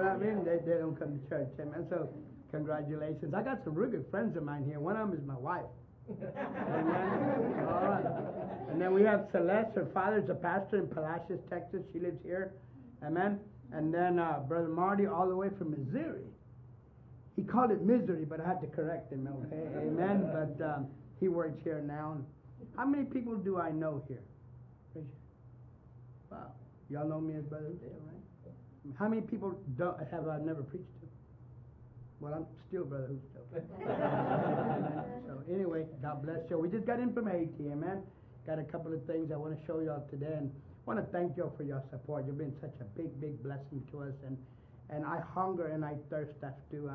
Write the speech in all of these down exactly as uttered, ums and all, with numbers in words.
But I mean, yeah. they, they don't come to church. Amen. So, congratulations. I got some real good friends of mine here. One of them is my wife. Amen. All right. And then we have Celeste. Her father's a pastor in Palacios, Texas. She lives here. Amen. And then uh, Brother Marty, all the way from Missouri. He called it misery, but I had to correct him. Okay, amen. But um, he works here now. How many people do I know here? Wow. Y'all know me as Brother Dale, right? How many people don't, have I never preached to? Well, I'm still Brother Who's So anyway, God bless you. We just got in from Haiti, amen. Got a couple of things I want to show y'all today. And I want to thank y'all for your support. You've been such a big, big blessing to us. And and I hunger and I thirst after uh,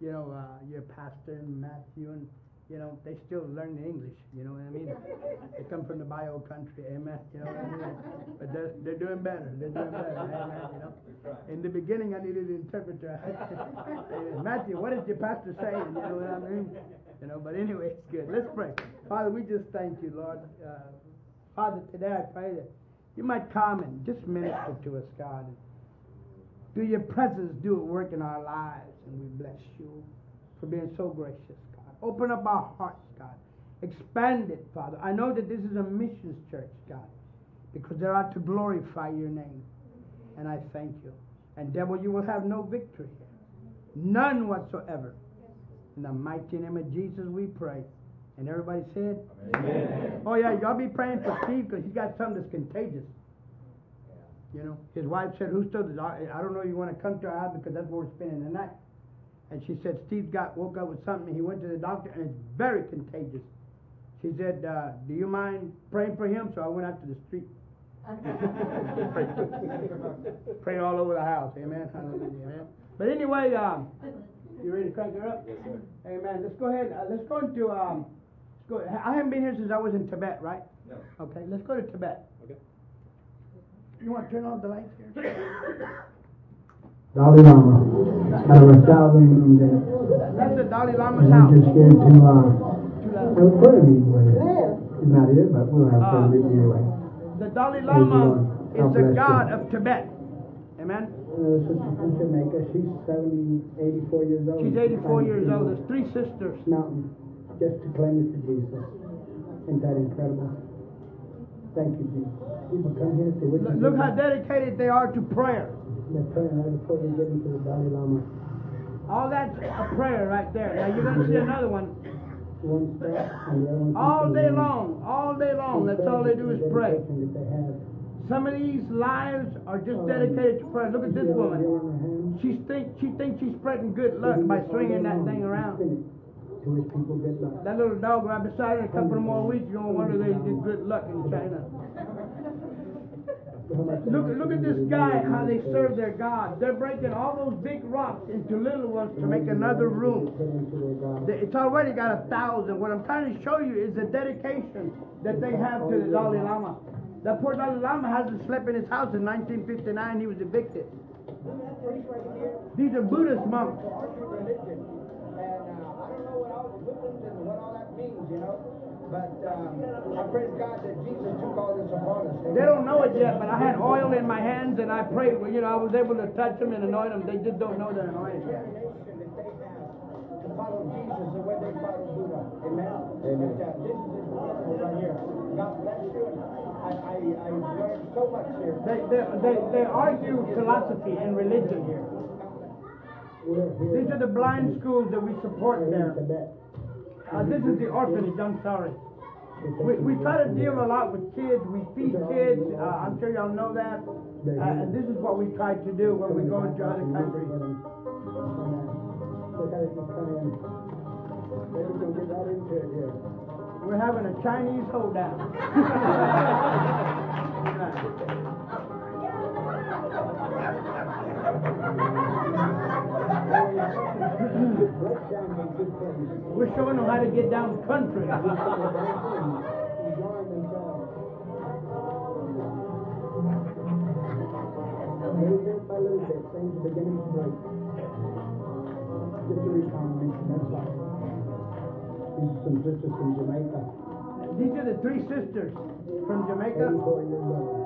you know, uh, your pastor and Matthew, and, you know, they still learn English, you know what I mean? They come from the bio country, amen, you know what I mean? But they're, they're doing better, they're doing better, amen, you know? In the beginning, I needed an interpreter. Matthew, what is your pastor saying, you know what I mean? You know, but anyway, it's good. Let's pray. Father, we just thank you, Lord. Uh, Father, today I pray that you might come and just minister to us, God. Through your presence, do a work in our lives, and we bless you for being so gracious, God. Open up our hearts, God. Expand it, Father. I know that this is a missions church, God, because they're out to glorify your name, and I thank you. And devil, you will have no victory here, none whatsoever. In the mighty name of Jesus, we pray. And everybody said, amen. Oh yeah, y'all be praying for Steve, because he's got something that's contagious. You know, his wife said, who still does? I don't know if you want to come to our house, because that's where we're spending the night. And she said, Steve got woke up with something. He went to the doctor, and it's very contagious. She said, uh, do you mind praying for him? So I went out to the street. Prayed pray all over the house. Amen. Amen. But anyway, um, you ready to crank her up? Yes, sir. Amen. Let's go ahead. Uh, let's go into, um, let's go. I haven't been here since I was in Tibet, right? No. Okay, let's go to Tibet. Okay. You want to turn off the lights here? Dalai Lama. I was traveling there. That's the Dalai Lama's house. I'm just here to, uh, I'm going to meet with him. He's not here, but we'll have uh, to meet anyway. The Dalai Lama is the God of Tibet. Amen? Uh, sister from Jamaica, she's seventy, eighty-four years old. She's eighty-four years old. There's three sisters. Mountain, just to claim it to Jesus. Isn't that incredible? Thank you, Jesus. People come here to witness. Look how dedicated they are to prayer. They're praying right before they get into the Dalai Lama. All that's a prayer right there. Now you're going to see another one. One step and the other one. All day long. All day long. That's all they do is pray. Some of these lives are just dedicated to prayer. Look at this woman. She think, she thinks she's spreading good luck by swinging that thing around. That little dog right beside her, a couple of more weeks, you're going to wonder they did good luck in China. Look, look at this guy, how they serve their God. They're breaking all those big rocks into little ones to make another room. It's already got a thousand. What I'm trying to show you is the dedication that they have to the Dalai Lama. That poor Dalai Lama hasn't slept in his house in nineteen fifty-nine. He was evicted. These are Buddhist monks. You know, but um, I praise God that Jesus took all this upon us. Amen. They don't know it yet, but I had oil in my hands and I prayed. Well, you know, I was able to touch them and anoint them. They just don't know they're anointed yet. To follow Jesus the way they follow Buddha. Amen. Amen. And, uh, this is incredible right here. God bless you. I, I, I learned so much here. They, they, they, they argue philosophy and religion here. These are the blind schools that we support there. Uh, this is the orphanage, I'm sorry. We, we try to deal a lot with kids. We feed kids. Uh, I'm sure y'all know that. Uh, and this is what we try to do when we go into other countries. We're having a Chinese holdout. We're showing them how to get down country. These are the three sisters from Jamaica.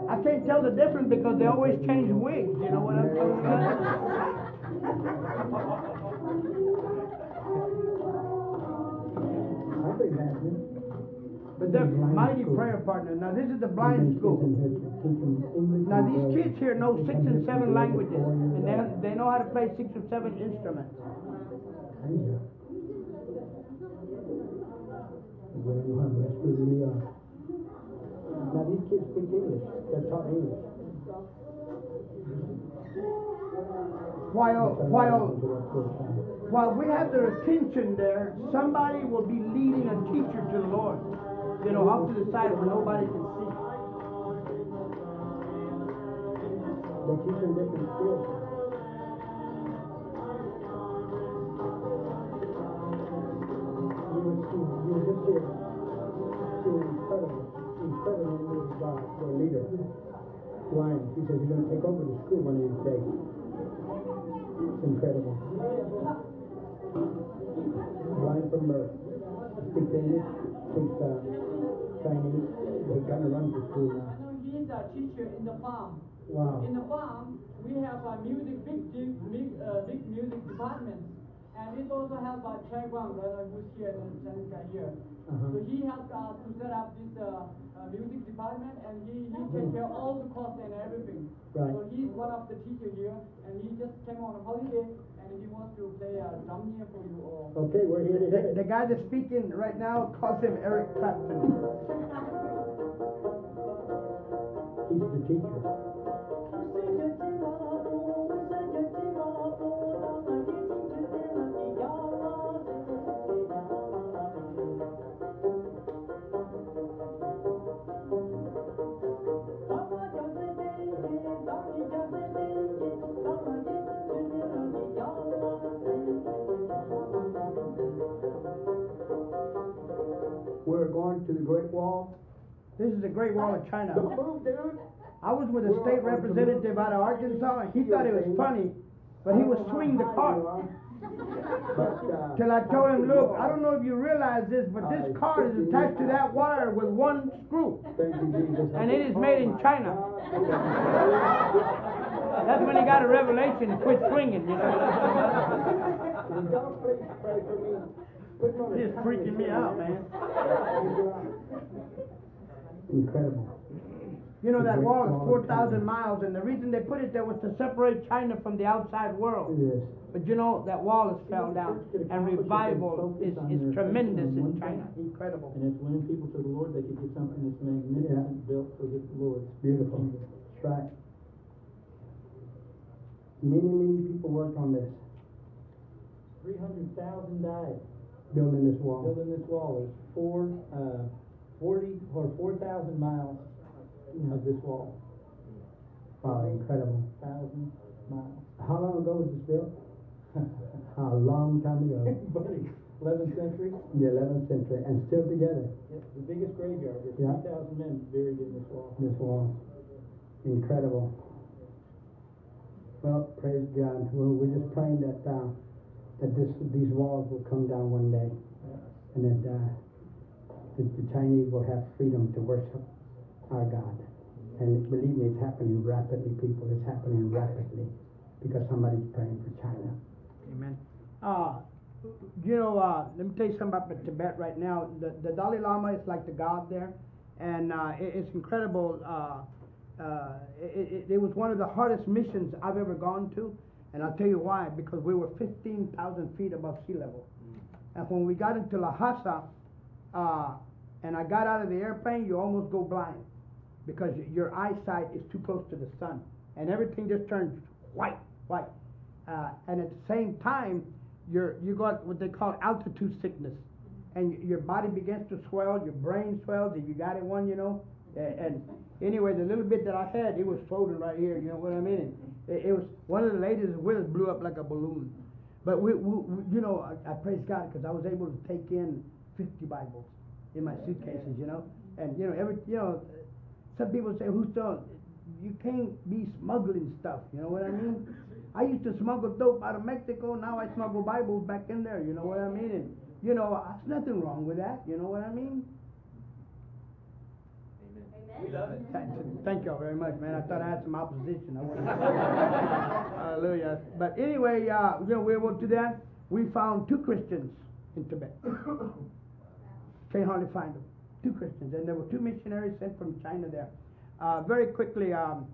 I can't tell the difference because they always change wigs. You know what I'm talking about? They're mighty prayer partners. Now, this is the blind school. Now, these kids here know six and seven languages, and they, have, they know how to play six or seven instruments. Now, these kids speak English. They're taught English. While, while, while we have their attention there, somebody will be leading a teacher to the Lord. You know, off to the side where nobody can see. They teach in different skills. You would see, you would just hear, see an incredible, incredible move of God for a leader. Ryan, he says he's going to take over the school one of these days. It's incredible. Ryan from birth. He speaks English, speaks uh, Chinese. He's going to run for school now. He's a teacher in the farm. Wow. In the farm, we have a music, big, big, uh, big music department. And it also has a Taiwan brother who's here, and the Chinese guy here. Uh-huh. So he helped us to set up this uh, uh, music department, and he, he takes care of all the costs and everything. Right. So he's one of the teachers here, and he just came on a holiday, and he wants to play a drum here for you all. Okay, we're here today. The, the guy that's speaking right now calls him Eric Clapton. He's the teacher. To the Great Wall. This is the Great Wall of China. The move, dude. I was with a We're state representative out of Arkansas, and he thought it was funny, but he was swinging the cart. Uh, Till I told him, look, I don't know if you realize this, but this uh, cart is attached to that wire with one screw. And it is made in China. That's when he got a revelation and quit swinging, you know. It's just freaking me out, man. Incredible. You know, that wall is four thousand miles, and the reason they put it there was to separate China from the outside world. Yes. But you know, that wall has fell down, and revival is, is tremendous in China. Incredible. And it's winning people to the Lord. They could get something that's magnificent built for the Lord. Beautiful. That's right. Many, many people worked on this. three hundred thousand died. Building this wall. Building this wall is four, uh, forty or four thousand miles of this wall. Wow, incredible. Thousand miles. How long ago was this built? A long time ago. Buddy, eleventh century. The eleventh century, and still together. Yep, the biggest graveyard. There's yep. three thousand men buried in this wall. This wall, incredible. Well, praise God. Well, we're just praying that uh, that this, these walls will come down one day, and that, uh, that the Chinese will have freedom to worship our God. And believe me, it's happening rapidly, people. It's happening rapidly because somebody's praying for China. Amen. Uh, you know, uh, let me tell you something about Tibet right now. The, the Dalai Lama is like the God there, and uh, it, it's incredible. Uh, uh, it, it, it was one of the hardest missions I've ever gone to. And I'll tell you why, because we were fifteen thousand feet above sea level. And when we got into Lhasa, uh, and I got out of the airplane, you almost go blind because your eyesight is too close to the sun. And everything just turns white, white. Uh, and at the same time, you're, you got what they call altitude sickness. And your body begins to swell, your brain swells, if you got it one, you know. And, and anyway, the little bit that I had, it was floating right here, you know what I mean? And, it was one of the ladies with us blew up like a balloon. But we, we, we you know, I, I praise God because I was able to take in fifty Bibles in my suitcases, you know. And you know, every you know, some people say, "Who's done? You can't be smuggling stuff." You know what I mean? I used to smuggle dope out of Mexico. Now I smuggle Bibles back in there. You know what I mean? And you know, there's nothing wrong with that. You know what I mean? We love it. Thank y'all very much, man. I thought I had some opposition. I wanted to hallelujah. But anyway, uh, you know, we were able to that. We found two Christians in Tibet. Can't hardly find them. two Christians, and there were two missionaries sent from China there. Uh, very quickly, um,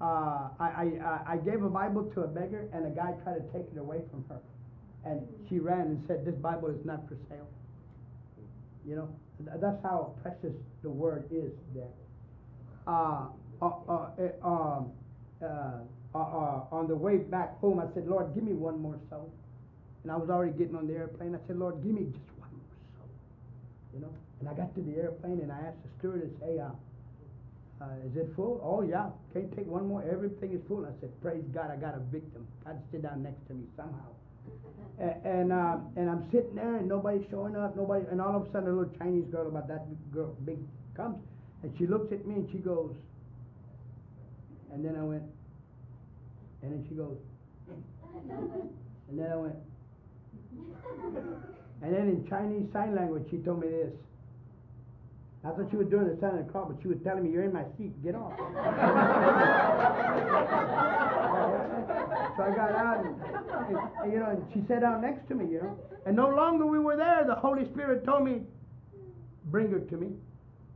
uh, I, I, I gave a Bible to a beggar, and a guy tried to take it away from her. And she ran and said, this Bible is not for sale. You know, th that's how precious the word is there. Uh, uh, uh, uh, uh, uh, uh, uh, on the way back home, I said, Lord, give me one more soul. And I was already getting on the airplane. I said, Lord, give me just one more soul. You know, and I got to the airplane, and I asked the stewardess, hey, uh, uh, is it full? Oh, yeah. Can't take one more. Everything is full. And I said, praise God, I got a victim. God sit down next to me somehow. And and, uh, and I'm sitting there, and nobody's showing up, nobody. And all of a sudden, a little Chinese girl about that girl big comes, and she looks at me, and she goes. And then I went. And then she goes. And then I went. And then in Chinese sign language, she told me this. I thought she was doing the sign of the cross, but she was telling me, "You're in my seat. Get off." So I got out, and, and, you know, and she sat down next to me, you know. And no longer we were there, the Holy Spirit told me, "Bring her to me."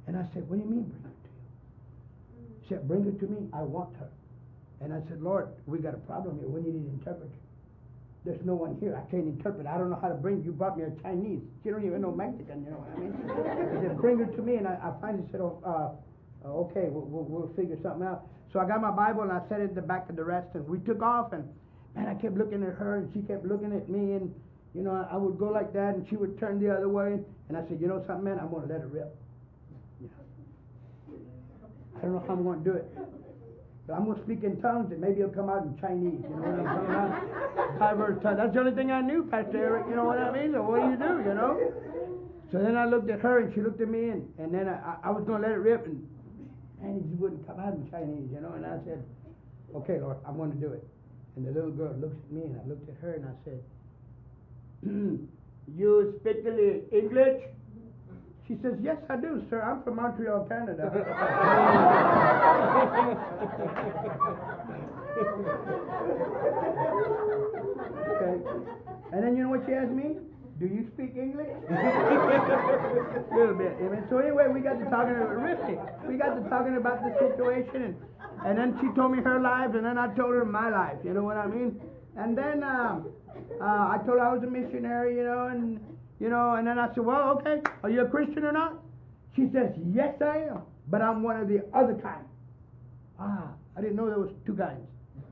And I said, "What do you mean, bring her to you?" She said, "Bring her to me. I want her." And I said, "Lord, we got a problem here. We need an interpreter. There's no one here. I can't interpret. I don't know how to bring. You brought me a Chinese. She don't even know Mexican. You know what I mean?" He said, "Bring her to me." And I, I finally said, "Oh, uh, okay, we'll, we'll, we'll figure something out." So I got my Bible and I set it in the back of the rest, and we took off. And man, I kept looking at her, and she kept looking at me, and you know, I, I would go like that, and she would turn the other way. And I said, "You know something, man? I'm gonna let it rip. Yeah. I don't know how I'm gonna do it. But I'm going to speak in tongues, and maybe it'll come out in Chinese. You know what I'm talking about? Five verse tongues. That's the only thing I knew, Pastor Eric. You know what I mean? So what do you do, you know?" So then I looked at her, and she looked at me, and, and then I, I was going to let it rip, and man, it just wouldn't come out in Chinese, you know? And I said, "Okay, Lord, I'm going to do it." And the little girl looks at me, and I looked at her, and I said, "You speak English?" She says, "Yes, I do, sir. I'm from Montreal, Canada." Okay. And then you know what she asked me? "Do you speak English?" A little bit. I mean, so anyway, we got to talking about riffing. We got to talking about the situation, and, and then she told me her life, and then I told her my life. You know what I mean? And then um, uh, I told her I was a missionary, you know, and. You know, and then I said, "Well, okay, are you a Christian or not?" She says, "Yes, I am, but I'm one of the other kind." Ah, I didn't know there was two kinds.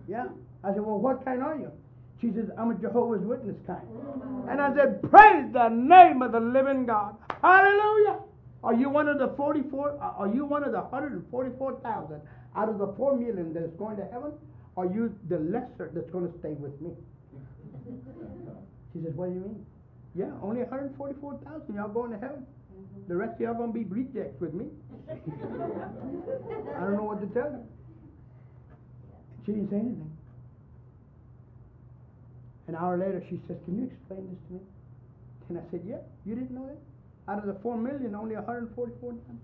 Yeah. I said, "Well, what kind are you?" She says, "I'm a Jehovah's Witness kind." And I said, "Praise the name of the living God. Hallelujah. Are you one of the forty-four? Are you one of the one hundred forty-four thousand out of the four million that's going to heaven? Are you the lesser that's going to stay with me?" She says, "What do you mean?" "Yeah, only one hundred forty-four thousand. Y'all going to heaven. Mm-hmm. The rest of y'all going to be rejects with me." I don't know what to tell you. She didn't say anything. An hour later, she says, "Can you explain this to me?" And I said, "Yeah, you didn't know that? Out of the four million, only one hundred forty-four thousand.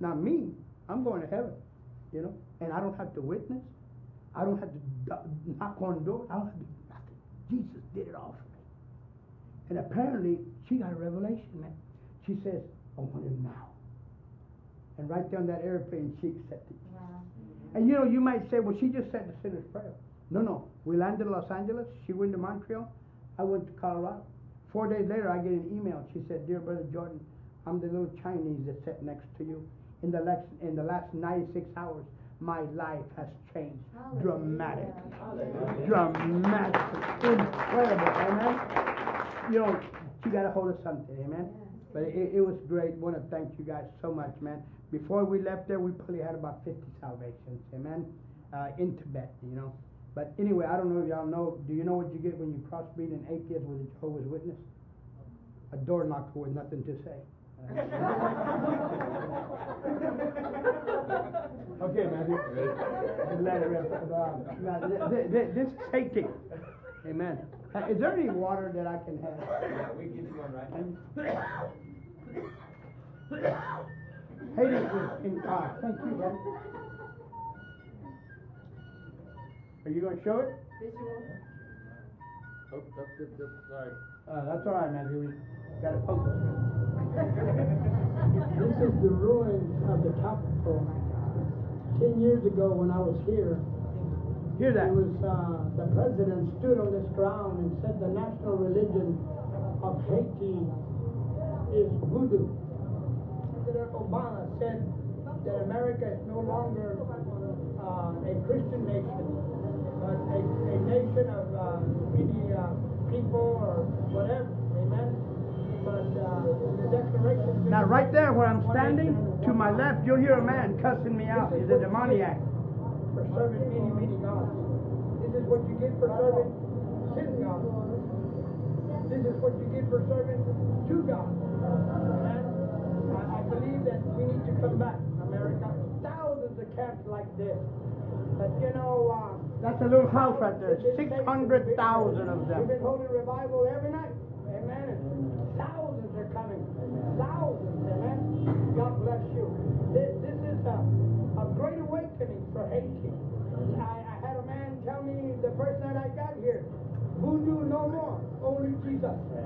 Now me, I'm going to heaven, you know, and I don't have to witness. I don't have to knock on doors. I don't have to do nothing. Jesus did it all for me." And apparently, she got a revelation, man. She says, "I want him now." And right there on that airplane, she accepted. Wow. And you know, you might say, "Well, she just said the sinner's prayer." No, no. We landed in Los Angeles. She went to Montreal. I went to Colorado. Four days later, I get an email. She said, "Dear Brother Jordan, I'm the little Chinese that sat next to you. In the last, in the last ninety-six hours, my life has changed." Hallelujah. Dramatically. Hallelujah. Dramatically. Incredible. Amen. You know, she got a hold of something, amen? But it, it was great. I want to thank you guys so much, man. Before we left there, we probably had about fifty salvations, amen, uh, in Tibet, you know. But anyway, I don't know if y'all know. Do you know what you get when you crossbreed an atheist with a Jehovah's Witness? A door knocker with nothing to say. Okay, Matthew. Now, th th this is Haiti. Amen. Uh, is there any water that I can have? Yeah, we can get you one right now. Haiti is in God. Thank you, brother. Are you going to show it? Visual. Oh, that's, that's, that's, sorry. Uh, that's all right, man. We got to focus. This is the ruin of the tropical. Ten years ago when I was here, Hear that. It was, uh, the president stood on this ground and said the national religion of Haiti is voodoo. President Obama said that America is no longer uh, a Christian nation, but a, a nation of uh, really uh, people or whatever. Amen. But uh, the declaration. Now, right there where I'm standing, to my left, you'll hear a man cussing me out. He's a demoniac. For serving many, many gods. This is what you get for serving sin gods. This is what you get for serving two gods. And I, I believe that we need to come back, America. Thousands of camps like this. But you know, uh, that's a little house right there. six hundred thousand of them. We've been holding revival every night. Amen. And thousands are coming. Thousands. Amen. God bless you. This, this is a, a great awakening for Haiti. I, I had a man tell me the first night I got here, voodoo no more, only Jesus.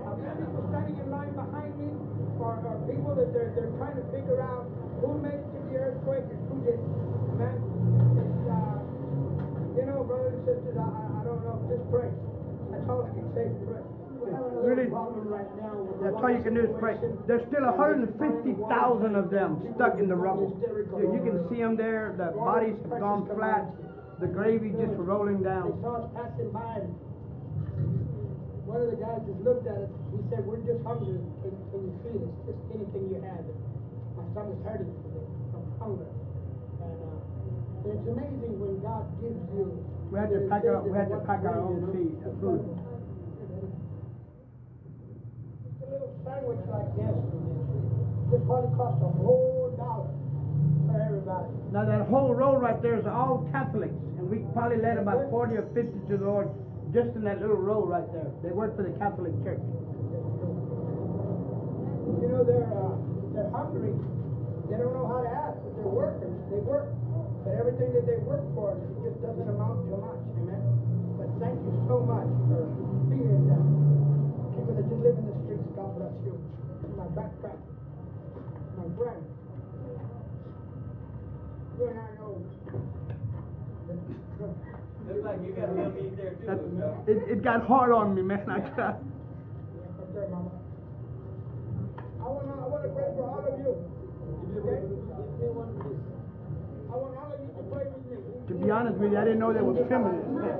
I've got people standing in line behind me, or, or people that they're, they're trying to figure out who made it to the earthquake and who didn't. Amen. It's, uh, You know, brothers and sisters, I, I don't know. Just pray. That's all I can say. Pray. Really, right now with that's all you can do is pray. There's still one hundred fifty thousand of them stuck in the rubble. You, you can see them there. The bodies have gone flat. The gravy just rolling down. They saw us passing by. One of the guys just looked at us. He said, "We're just hungry. Can, can you feed us? Just anything you have. My stomach's hurting from hunger." And, uh, it's amazing when God gives you. We had to pack our we had to pack our own feed, uh, food. Just a little sandwich like this just probably cost a whole dollar for everybody. Now that whole row right there is all Catholics, and we probably led about forty or fifty to the Lord just in that little row right there. They work for the Catholic Church. You know they're uh, they're hungry. They don't know how to ask, but they're workers. They work. But everything that they work for, it just doesn't amount to much, amen? But thank you so much for being here now. People that just live in the streets, God bless you. My backpack, my friend. You and I know. Looks like you got a little meat there too, man. It, it got hard on me, man. I got. Up there, Mama. I want to I want to pray for all of you. Okay? You one piece. To be honest with you, I didn't know they were filming it. These are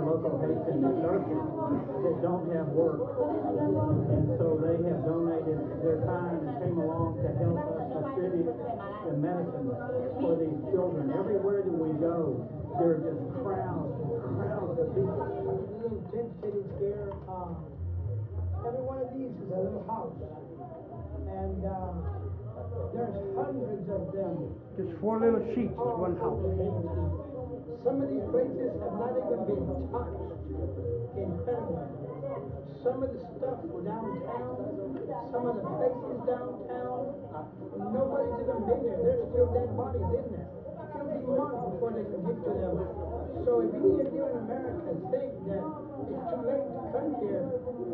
local Haitian churches that don't have work. And so they have donated their time and came along to help us distribute the medicine for these children. Everywhere that we go, there are just crowds and crowds of people. Little tent cities here. Every one of these is a little house. And, uh, there's hundreds of them. Just four little sheets in one house. Some of these places have not even been touched in family. Some of the stuff downtown, some of the places downtown, nobody's even been there. There's still dead bodies in there. It'll be months before they can get to them. So if any of you in America think that it's too late to come here,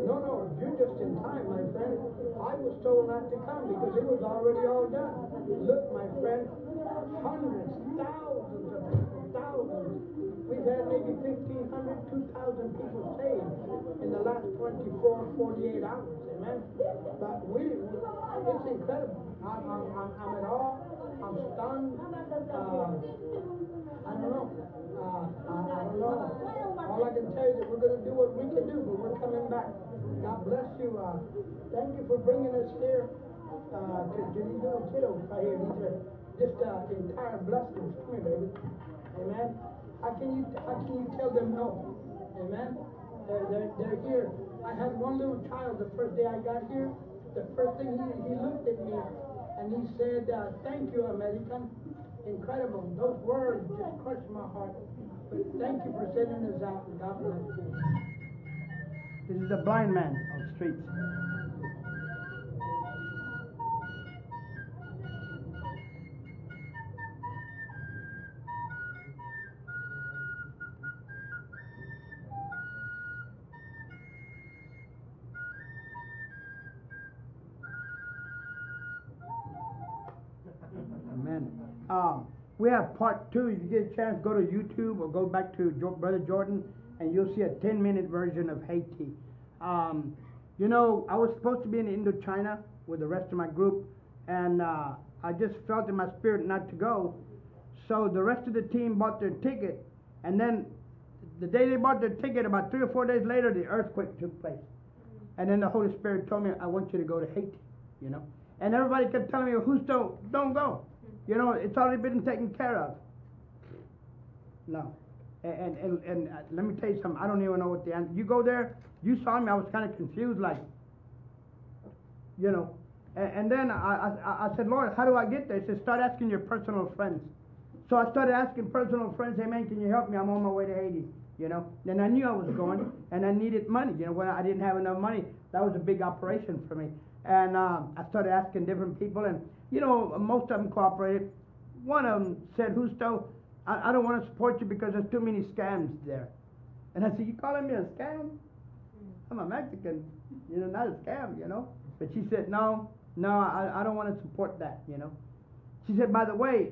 no, no, you're just in time, my friend. I was told not to come because it was already all done. Look, my friend, hundreds, thousands of people, thousands. We've had maybe fifteen hundred, two thousand people saved in the last twenty-four, forty-eight hours, amen? But we, it's incredible. I'm, I'm, I'm, I'm at all, I'm stunned. Uh, I don't know. Uh, I, I don't know. All I can tell you is that we're going to do what we can do, but we're coming back. God bless you. Uh, thank you for bringing us here uh, to, to these little kiddos right here. These are just uh, entire blessings. Come here, baby. Amen. How can you how can you tell them no? Amen. They're, they're, they're here. I had one little child the first day I got here. The first thing he, he looked at me and he said, uh, "Thank you, American." Incredible. Those words just crushed my heart. But thank you for sending us out. And God bless you. This is a blind man on the streets. Um, we have part two. If you get a chance, go to YouTube or go back to Brother Jordan, and you'll see a ten-minute version of Haiti. Um, you know, I was supposed to be in Indochina with the rest of my group, and uh, I just felt in my spirit not to go. So the rest of the team bought their ticket, and then the day they bought their ticket, about three or four days later, the earthquake took place. And then the Holy Spirit told me, I want you to go to Haiti, you know. And everybody kept telling me, well, who's don't, don't go. You know, it's already been taken care of. No. And, and, and uh, let me tell you something. I don't even know what the answer. You go there, you saw me, I was kind of confused, like, you know. And, and then I, I, I said, Lord, how do I get there? He said, start asking your personal friends. So I started asking personal friends, hey, man, can you help me? I'm on my way to Haiti, you know. Then I knew I was going, and I needed money. You know, when I didn't have enough money, that was a big operation for me. And um, I started asking different people, and, you know, most of them cooperated. One of them said, Husto, I, I don't want to support you because there's too many scams there. And I said, you calling me a scam? I'm a Mexican, you know, not a scam, you know. But she said, no, no, I, I don't want to support that, you know. She said, by the way,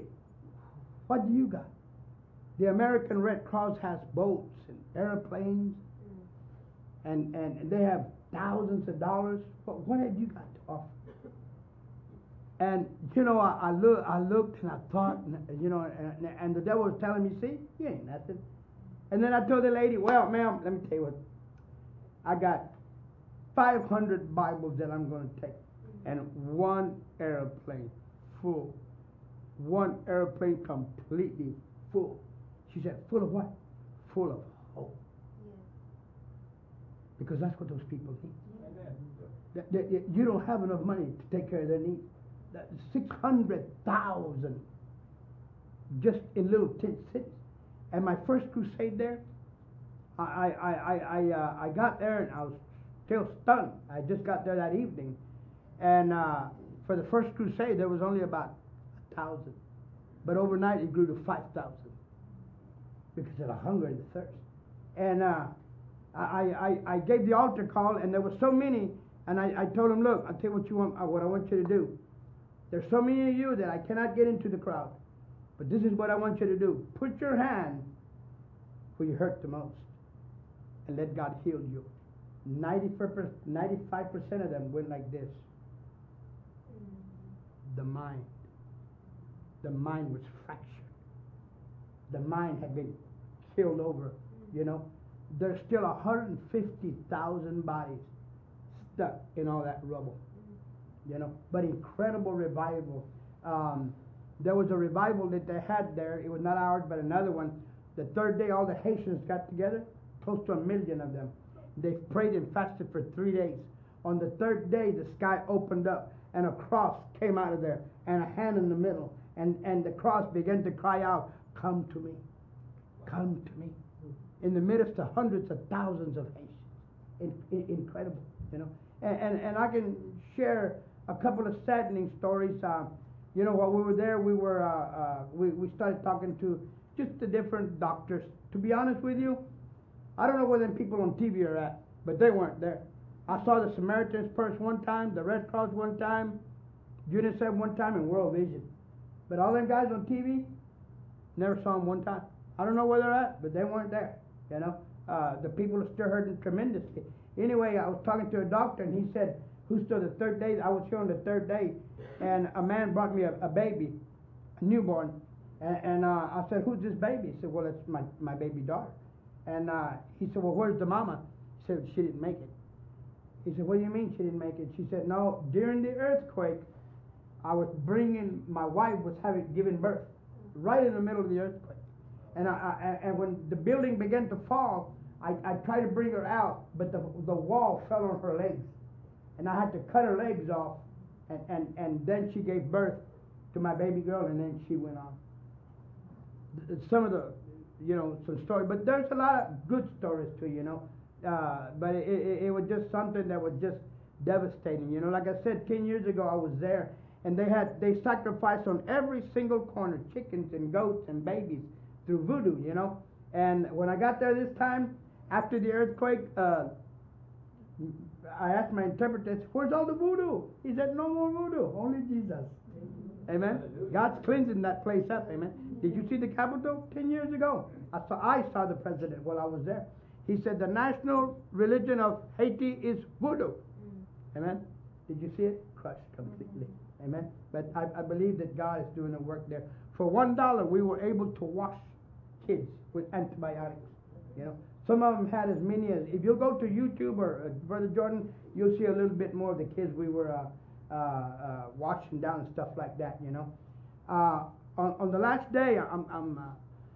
what do you got? The American Red Cross has boats and airplanes, mm. and, and, and they have thousands of dollars. But what have you got to offer? And, you know, I, I, look, I looked and I thought, and, you know, and, and the devil was telling me, see, you ain't nothing. And then I told the lady, well, ma'am, let me tell you what. I got five hundred Bibles that I'm going to take, mm-hmm. and one airplane full. One airplane completely full. She said, full of what? Full of hope. Yeah. Because that's what those people need. Yeah. They, they, you don't have enough money to take care of their needs. six hundred thousand just in little tent cities. And my first crusade there, I, I, I, I, uh, I got there and I was still stunned. I just got there that evening. And uh, for the first crusade, there was only about thousand, but overnight it grew to five thousand because of the hunger and the thirst. And uh, I, I I gave the altar call, and there were so many, and I, I told them, look, I'll tell you what you want, what I want you to do. There's so many of you that I cannot get into the crowd, but this is what I want you to do: put your hand where you hurt the most, and let God heal you. Ninety-five ninety-five percent of them went like this. The mind. The mind was fractured. The mind had been killed over, you know. There's still one hundred fifty thousand bodies stuck in all that rubble, you know. But incredible revival. Um, there was a revival that they had there. It was not ours, but another one. The third day, all the Haitians got together, close to a million of them. They prayed and fasted for three days. On the third day, the sky opened up, and a cross came out of there, and a hand in the middle. And, and the cross began to cry out, come to me, come to me. In the midst of hundreds of thousands of Haitians. In, in, incredible, you know. And, and, and I can share a couple of saddening stories. Uh, you know, while we were there, we were uh, uh, we, we started talking to just the different doctors. To be honest with you, I don't know where them people on T V are at, but they weren't there. I saw the Samaritan's Purse one time, the Red Cross one time, UNICEF one time, and World Vision. But all them guys on T V, never saw them one time. I don't know where they're at, but they weren't there, you know. Uh, the people are still hurting tremendously. Anyway, I was talking to a doctor, and he said, who's still the third day? I was here on the third day, and a man brought me a, a baby, a newborn. And, and uh, I said, who's this baby? He said, well, it's my, my baby daughter. And uh, he said, well, where's the mama? He said, she didn't make it. He said, what do you mean she didn't make it? She said, no, during the earthquake, I was bringing, my wife was having given birth right in the middle of the earthquake. And, I, I, and when the building began to fall, I, I tried to bring her out, but the, the wall fell on her legs. And I had to cut her legs off, and, and, and then she gave birth to my baby girl, and then she went on. Some of the, you know, some stories, but there's a lot of good stories too, you know. Uh, but it, it, it was just something that was just devastating, you know. Like I said, ten years ago, I was there. And they had they sacrificed on every single corner, chickens and goats and babies through voodoo, you know. And when I got there this time, after the earthquake, uh, I asked my interpreter, where's all the voodoo? He said, no more voodoo, only Jesus. Amen. God's cleansing that place up. Amen. Did you see the Capitol ten years ago? I saw, I saw the president while I was there. He said the national religion of Haiti is voodoo. Amen. Did you see it? Crushed completely. Amen. But I, I believe that God is doing the work there. For one dollar, we were able to wash kids with antibiotics. You know, some of them had as many as. If you go to YouTube or uh, Brother Jordan, you'll see a little bit more of the kids we were uh, uh, uh, washing down and stuff like that. You know, uh, on, on the last day, I'm, I'm, uh,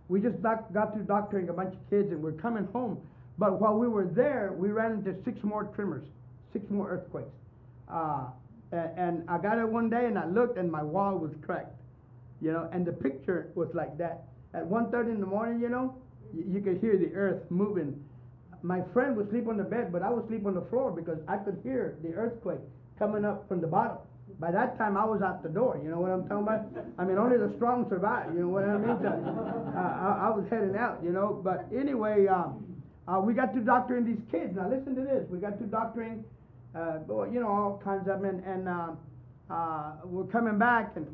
we just doc got through doctoring a bunch of kids, and we're coming home. But while we were there, we ran into six more tremors, six more earthquakes. Uh, and, and I got it one day, and I looked, and my wall was cracked. You know, and the picture was like that. At one thirty in the morning, you know, you, you could hear the earth moving. My friend would sleep on the bed, but I would sleep on the floor because I could hear the earthquake coming up from the bottom. By that time, I was out the door. You know what I'm talking about? I mean, only the strong survive. You know what I mean? So, uh, I, I was heading out, you know. But anyway, um, uh, we got to doctoring these kids. Now, listen to this. We got to doctoring, uh, you know, all kinds of them. And, and uh, uh, we're coming back, and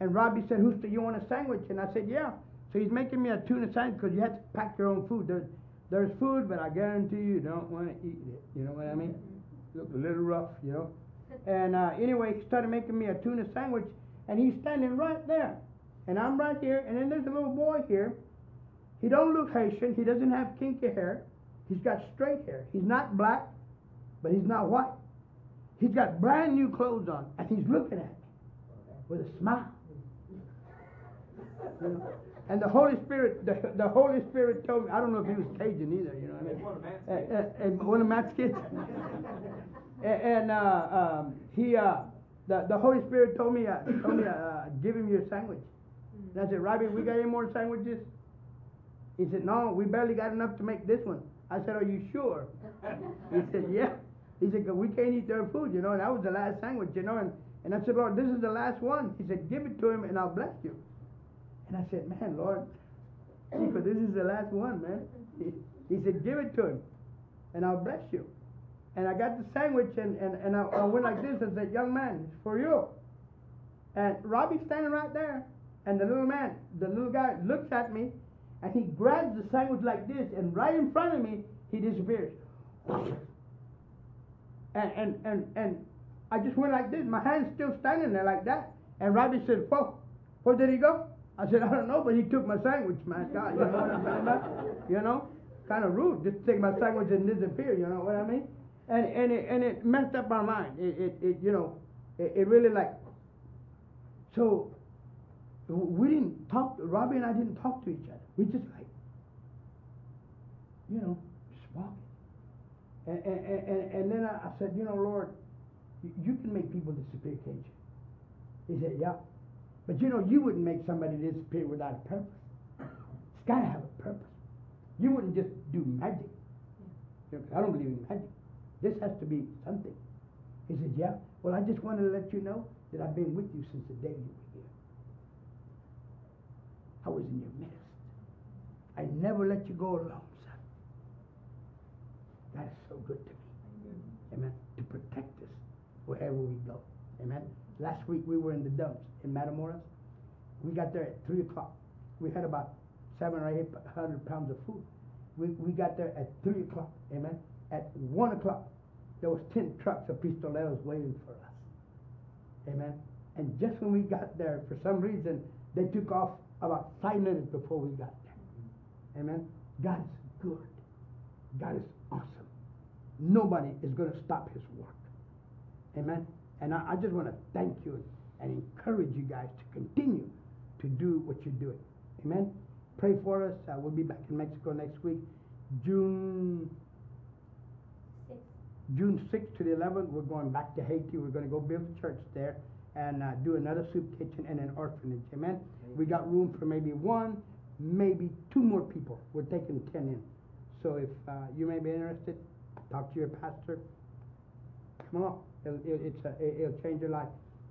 And Robbie said, "Who's you want a sandwich?" And I said, "Yeah." So he's making me a tuna sandwich because you have to pack your own food. There's, there's food, but I guarantee you don't want to eat it. You know what I mean? Looked a little rough, you know. And uh, anyway, he started making me a tuna sandwich, and he's standing right there, and I'm right here, and then there's a little boy here. He don't look Haitian. He doesn't have kinky hair. He's got straight hair. He's not black, but he's not white. He's got brand new clothes on, and he's looking at me with a smile. You know? And the Holy Spirit, the, the Holy Spirit told me, I don't know if he was Cajun either, you know what I mean? One of Matt's kids. Uh, uh, uh, one of Matt's kids. and and uh, um, he, uh, the, the Holy Spirit told me, uh, told me, uh, give him your sandwich. And I said, "Robbie, we got any more sandwiches?" He said, "No, we barely got enough to make this one." I said, "Are you sure?" He said, "Yeah." He said, "'Cause we can't eat their food, you know, and that was the last sandwich, you know." And, and I said, "Lord, this is the last one." He said, "Give it to him and I'll bless you." And I said, "Man, Lord, because this is the last one, man." He, he said, "Give it to him, and I'll bless you." And I got the sandwich, and, and, and I, I went like this and said, "Young man, it's for you." And Robbie's standing right there, and the little man, the little guy looks at me, and he grabs the sandwich like this, and right in front of me, he disappears. And, and, and, and I just went like this. My hand's still standing there like that. And Robbie said, "Whoa, where did he go?" I said, "I don't know, but he took my sandwich, my God." You know what I'm talking about? You know, kind of rude, just take my sandwich and disappear. You know what I mean? And and it, and it messed up our mind. It it, it you know, it, it really like. So, we didn't talk. Robbie and I didn't talk to each other. We just like, you know, just walking. And and and, and then I, I said, "You know, Lord, you can make people disappear, can't you?" He said, "Yeah. But you know, you wouldn't make somebody disappear without a purpose. It's got to have a purpose. You wouldn't just do magic. You know, I don't believe in magic. This has to be something." He said, "Yeah. Well, I just wanted to let you know that I've been with you since the day you were here. I was in your midst. I never let you go alone, son. That is so good to me." Amen. Amen. To protect us wherever we go. Amen. Last week we were in the dumps in Matamoros. We got there at three o'clock. We had about seven or eight hundred pounds of food. We, we got there at three o'clock, amen. At one o'clock, there was ten trucks of pistoleros waiting for us, amen. And just when we got there, for some reason, they took off about five minutes before we got there, amen. God is good. God is awesome. Nobody is going to stop his work, amen. And I, I just want to thank you and encourage you guys to continue to do what you're doing. Amen? Pray for us. Uh, we'll be back in Mexico next week. June sixth to the eleventh, we're going back to Haiti. We're going to go build a church there and uh, do another soup kitchen and an orphanage. Amen? Amen? We got room for maybe one, maybe two more people. We're taking ten in. So if uh, you may be interested, talk to your pastor. Come on. It'll, it's a, it'll change your life.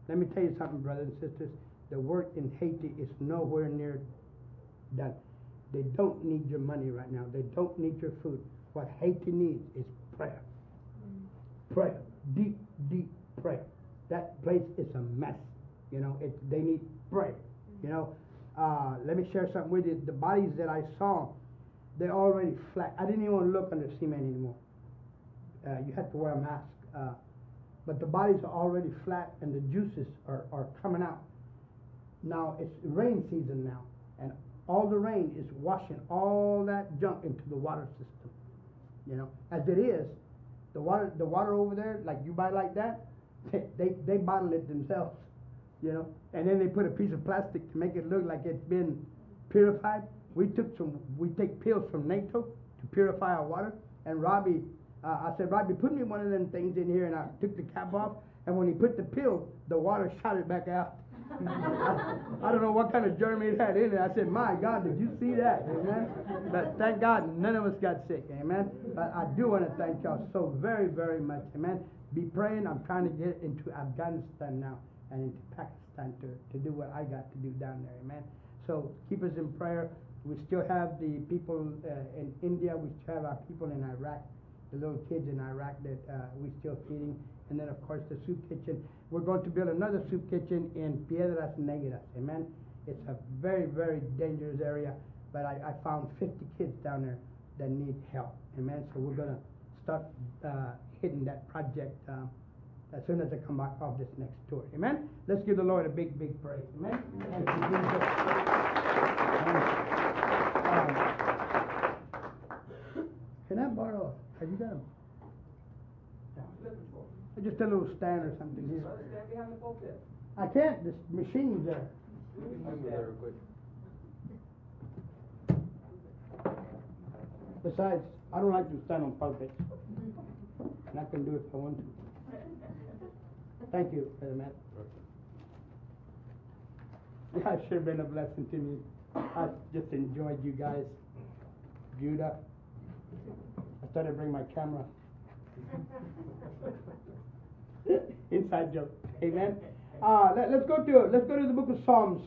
Let me tell you something, brothers and sisters. The work in Haiti is nowhere near done. They don't need your money right now. They don't need your food. What Haiti needs is prayer. Prayer. Deep, deep prayer. That place is a mess. You know, it, they need prayer. You know, uh, let me share something with you. The bodies that I saw, they're already flat. I didn't even look under cement anymore. Uh, you had to wear a mask. Uh, but the bodies are already flat and the juices are, are coming out. Now, it's rain season now. And all the rain is washing all that junk into the water system. You know, as it is, the water the water over there, like you buy like that, they, they, they bottle it themselves. You know, and then they put a piece of plastic to make it look like it's been purified. We took some, we take pills from NATO to purify our water. And Robbie, uh, I said, Robbie, put me one of them things in here. And I took the cap off. And when he put the pill, the water shot it back out. I, I don't know what kind of germ it had in it. I said, my God, did you see that? Amen. But thank God none of us got sick. Amen. But I do want to thank y'all so very, very much. Amen. Be praying. I'm trying to get into Afghanistan now. And into Pakistan to, to do what I got to do down there, amen. So keep us in prayer. We still have the people uh, in India. We still have our people in Iraq, the little kids in Iraq that uh, we're still feeding. And then, of course, the soup kitchen. We're going to build another soup kitchen in Piedras Negras, amen. It's a very, very dangerous area, but I, I found fifty kids down there that need help, amen. So we're going to start uh, hitting that project uh, as soon as I come back off this next tour. Amen? Let's give the Lord a big, big praise. Amen? Amen. Thank you, Jesus. Um, can I borrow? Have you got them? No. Just a little stand or something. Here. I can't. This machine's there. Besides, I don't like to stand on pulpit. And I can do it if I want to. Thank you, Brother Matt. Yeah, it's sure been a blessing to me. I just enjoyed you guys. Judah. I started to bring my camera. Inside joke. Amen. Uh, let, let's go to let's go to the book of Psalms.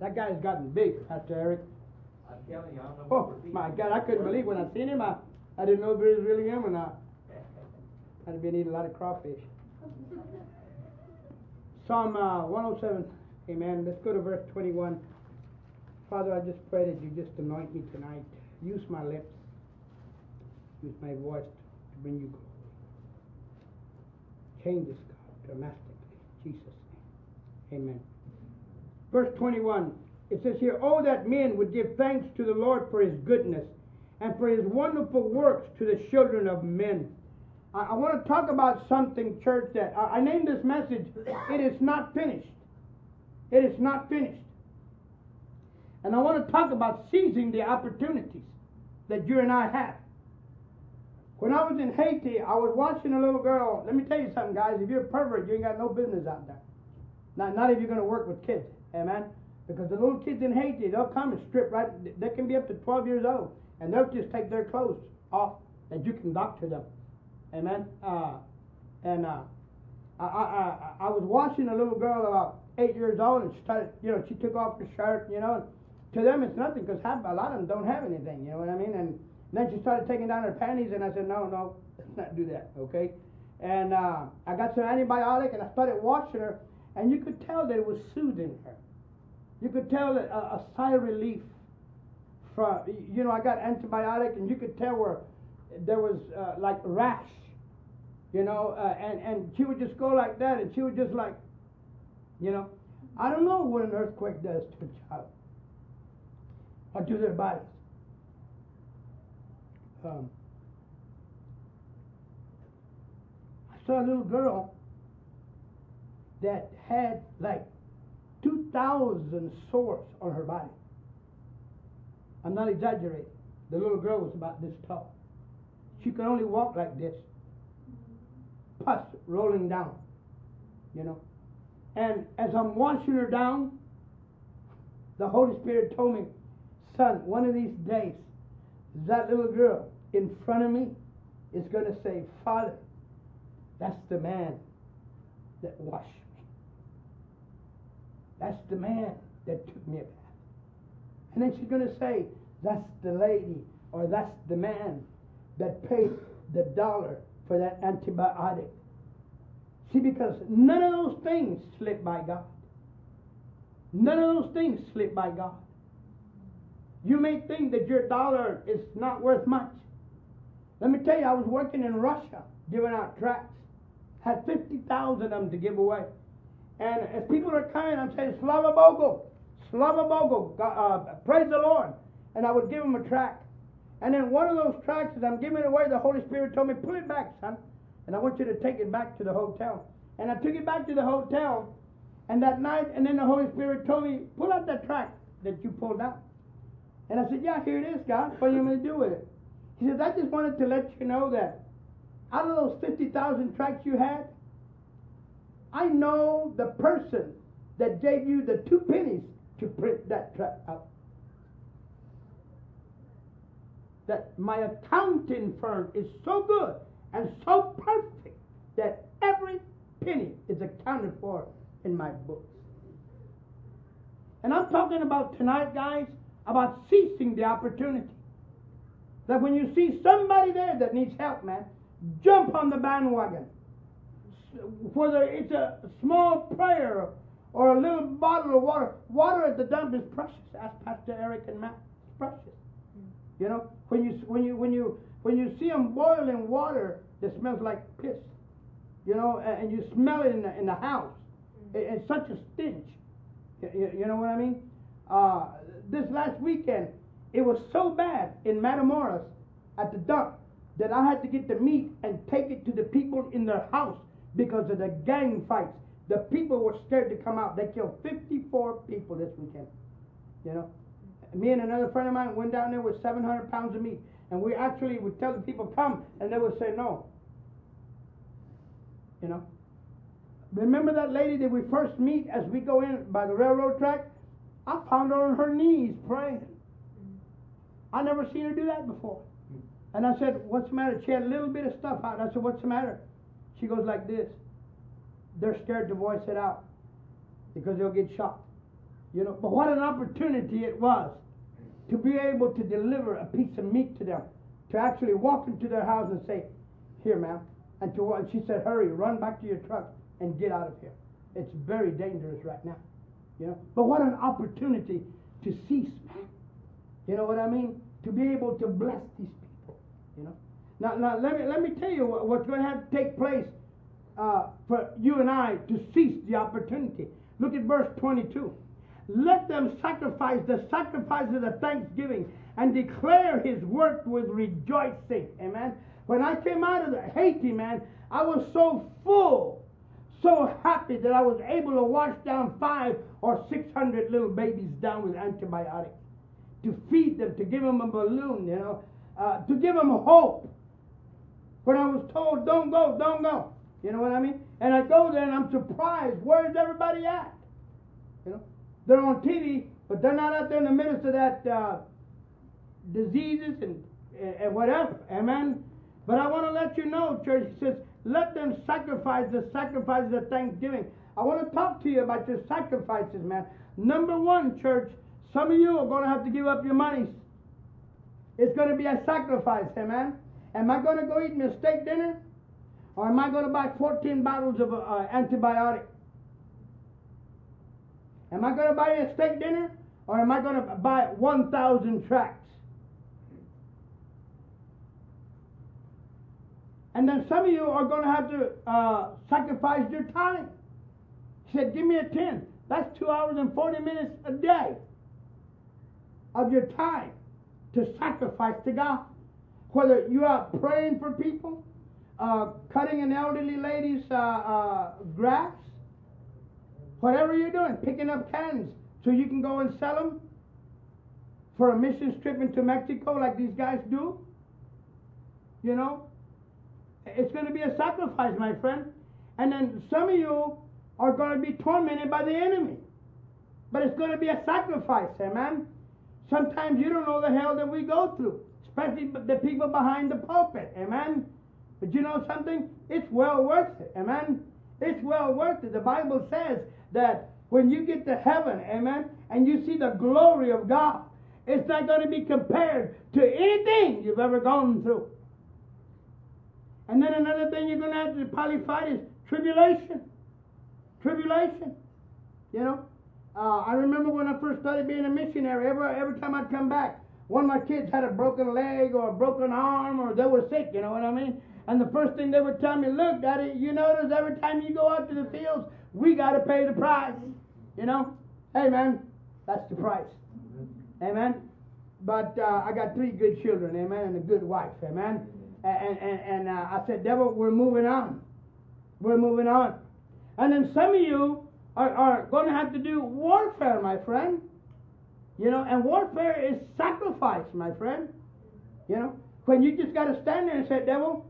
That guy's gotten big, Pastor Eric. I'm telling you, I don't know what oh, my God, I couldn't believe when I seen him. I, I didn't know if it was really him or not. I'd been eating a lot of crawfish. Psalm uh, one oh seven. Amen. Let's go to verse twenty-one. Father, I just pray that you just anoint me tonight. Use my lips. Use my voice to bring you glory. Change this, God, dramatically. Jesus' name. Amen. Verse twenty-one, it says here, oh, that men would give thanks to the Lord for his goodness and for his wonderful works to the children of men. I, I want to talk about something, church, that I, I named this message, it is not finished. It is not finished. And I want to talk about seizing the opportunities that you and I have. When I was in Haiti, I was watching a little girl. Let me tell you something, guys. If you're a pervert, you ain't got no business out there. Not, not if you're going to work with kids. Amen. Because the little kids in Haiti, they'll come and strip right. They can be up to twelve years old. And they'll just take their clothes off and you can doctor them. Amen. Uh, and uh, I, I, I, I was watching a little girl about eight years old and she started, you know, she took off her shirt, you know. To them it's nothing because a lot of them don't have anything, you know what I mean? And then she started taking down her panties and I said, no, no, let's not do that, okay? And uh, I got some antibiotic and I started watching her and you could tell that it was soothing her. You could tell a, a sigh of relief from, you know, I got antibiotic and you could tell where there was uh, like rash, you know, uh, and, and she would just go like that and she would just like, you know, I don't know what an earthquake does to a child or to their bodies. Um, I saw a little girl that had like two thousand sores on her body. I'm not exaggerating. The little girl was about this tall. She could only walk like this. Pus rolling down. You know. And as I'm washing her down, the Holy Spirit told me, son, one of these days, that little girl in front of me is going to say, Father, that's the man that washed. That's the man that took me a bath. And then she's going to say, that's the lady or that's the man that paid the dollar for that antibiotic. See, because none of those things slip by God. None of those things slip by God. You may think that your dollar is not worth much. Let me tell you, I was working in Russia, giving out tracts. Had fifty thousand of them to give away. And as people are kind, I'm saying, Slava Bogu, Slava Bogu, uh, praise the Lord. And I would give them a tract. And then one of those tracts, as I'm giving it away, the Holy Spirit told me, pull it back, son. And I want you to take it back to the hotel. And I took it back to the hotel. And that night, and then the Holy Spirit told me, pull out that tract that you pulled out. And I said, yeah, here it is, God. What do you want me to do with it? He says, I just wanted to let you know that out of those fifty thousand tracts you had, I know the person that gave you the two pennies to print that tract out. That my accounting firm is so good and so perfect that every penny is accounted for in my books. And I'm talking about tonight, guys, about seizing the opportunity. That when you see somebody there that needs help, man, jump on the bandwagon. Whether it's a small prayer or a little bottle of water. Water at the dump is precious. Ask Pastor Eric and Matt. It's precious. You know, when you when you when you when you see them boiling water that smells like piss, you know, and, and you smell it in the, in the house, it, it's such a stench. You, you know what I mean? Uh, this last weekend, it was so bad in Matamoros at the dump that I had to get the meat and take it to the people in their house because of the gang fights. The people were scared to come out. They killed fifty-four people this weekend. You know. Me and another friend of mine went down there with seven hundred pounds of meat. And we actually would tell the people, come, and they would say no. You know? Remember that lady that we first meet as we go in by the railroad track? I found her on her knees praying. I never seen her do that before. And I said, what's the matter? She had a little bit of stuff out. I said, what's the matter? She goes like this. They're scared to voice it out because they'll get shot. You know, but what an opportunity it was to be able to deliver a piece of meat to them, to actually walk into their house and say, here, ma'am. And, to, and she said, hurry, run back to your truck and get out of here. It's very dangerous right now. You know, but what an opportunity to cease, man. You know what I mean? To be able to bless these people, you know. Now, now let me let me tell you what, what's going to have to take place uh, for you and I to seize the opportunity. Look at verse twenty-two. Let them sacrifice the sacrifices of thanksgiving and declare his work with rejoicing. Amen. When I came out of Haiti, man, I was so full, so happy that I was able to wash down five or six hundred little babies down with antibiotics. To feed them, to give them a balloon, you know, uh, to give them hope. When I was told, don't go, don't go. You know what I mean? And I go there and I'm surprised. Where is everybody at? You know? They're on T V, but they're not out there in the midst of that uh, diseases and, and whatever. Amen? But I want to let you know, church, it says, let them sacrifice the sacrifices of thanksgiving. I want to talk to you about your sacrifices, man. Number one, church, some of you are going to have to give up your monies. It's going to be a sacrifice, amen? Am I going to go eat my steak dinner? Or am I going to buy fourteen bottles of uh, antibiotic? Am I going to buy a steak dinner? Or am I going to buy one thousand tracts? And then some of you are going to have to uh, sacrifice your time. He said, give me a ten. That's two hours and forty minutes a day of your time to sacrifice to God. Whether you are praying for people, uh, cutting an elderly lady's uh, uh, grass, whatever you're doing, picking up cans so you can go and sell them for a mission trip into Mexico like these guys do. You know, it's going to be a sacrifice, my friend. And then some of you are going to be tormented by the enemy. But it's going to be a sacrifice, amen? Sometimes you don't know the hell that we go through, especially the people behind the pulpit, amen? But you know something? It's well worth it, amen? It's well worth it. The Bible says that when you get to heaven, amen, and you see the glory of God, It's not going to be compared to anything you've ever gone through. And then another thing you're going to have to probably fight is tribulation. Tribulation. You know, uh, I remember when I first started being a missionary, every, every time I'd come back, one of my kids had a broken leg or a broken arm or they were sick, you know what I mean? And the first thing they would tell me, look, Daddy, you notice every time you go out to the fields, we got to pay the price. You know? Hey, man, that's the price. Amen? But uh, I got three good children, amen, and a good wife, amen? And, and, and uh, I said, devil, we're moving on. We're moving on. And then some of you are, are going to have to do warfare, my friend. You know, and warfare is sacrifice, my friend. You know, when you just got to stand there and say, devil,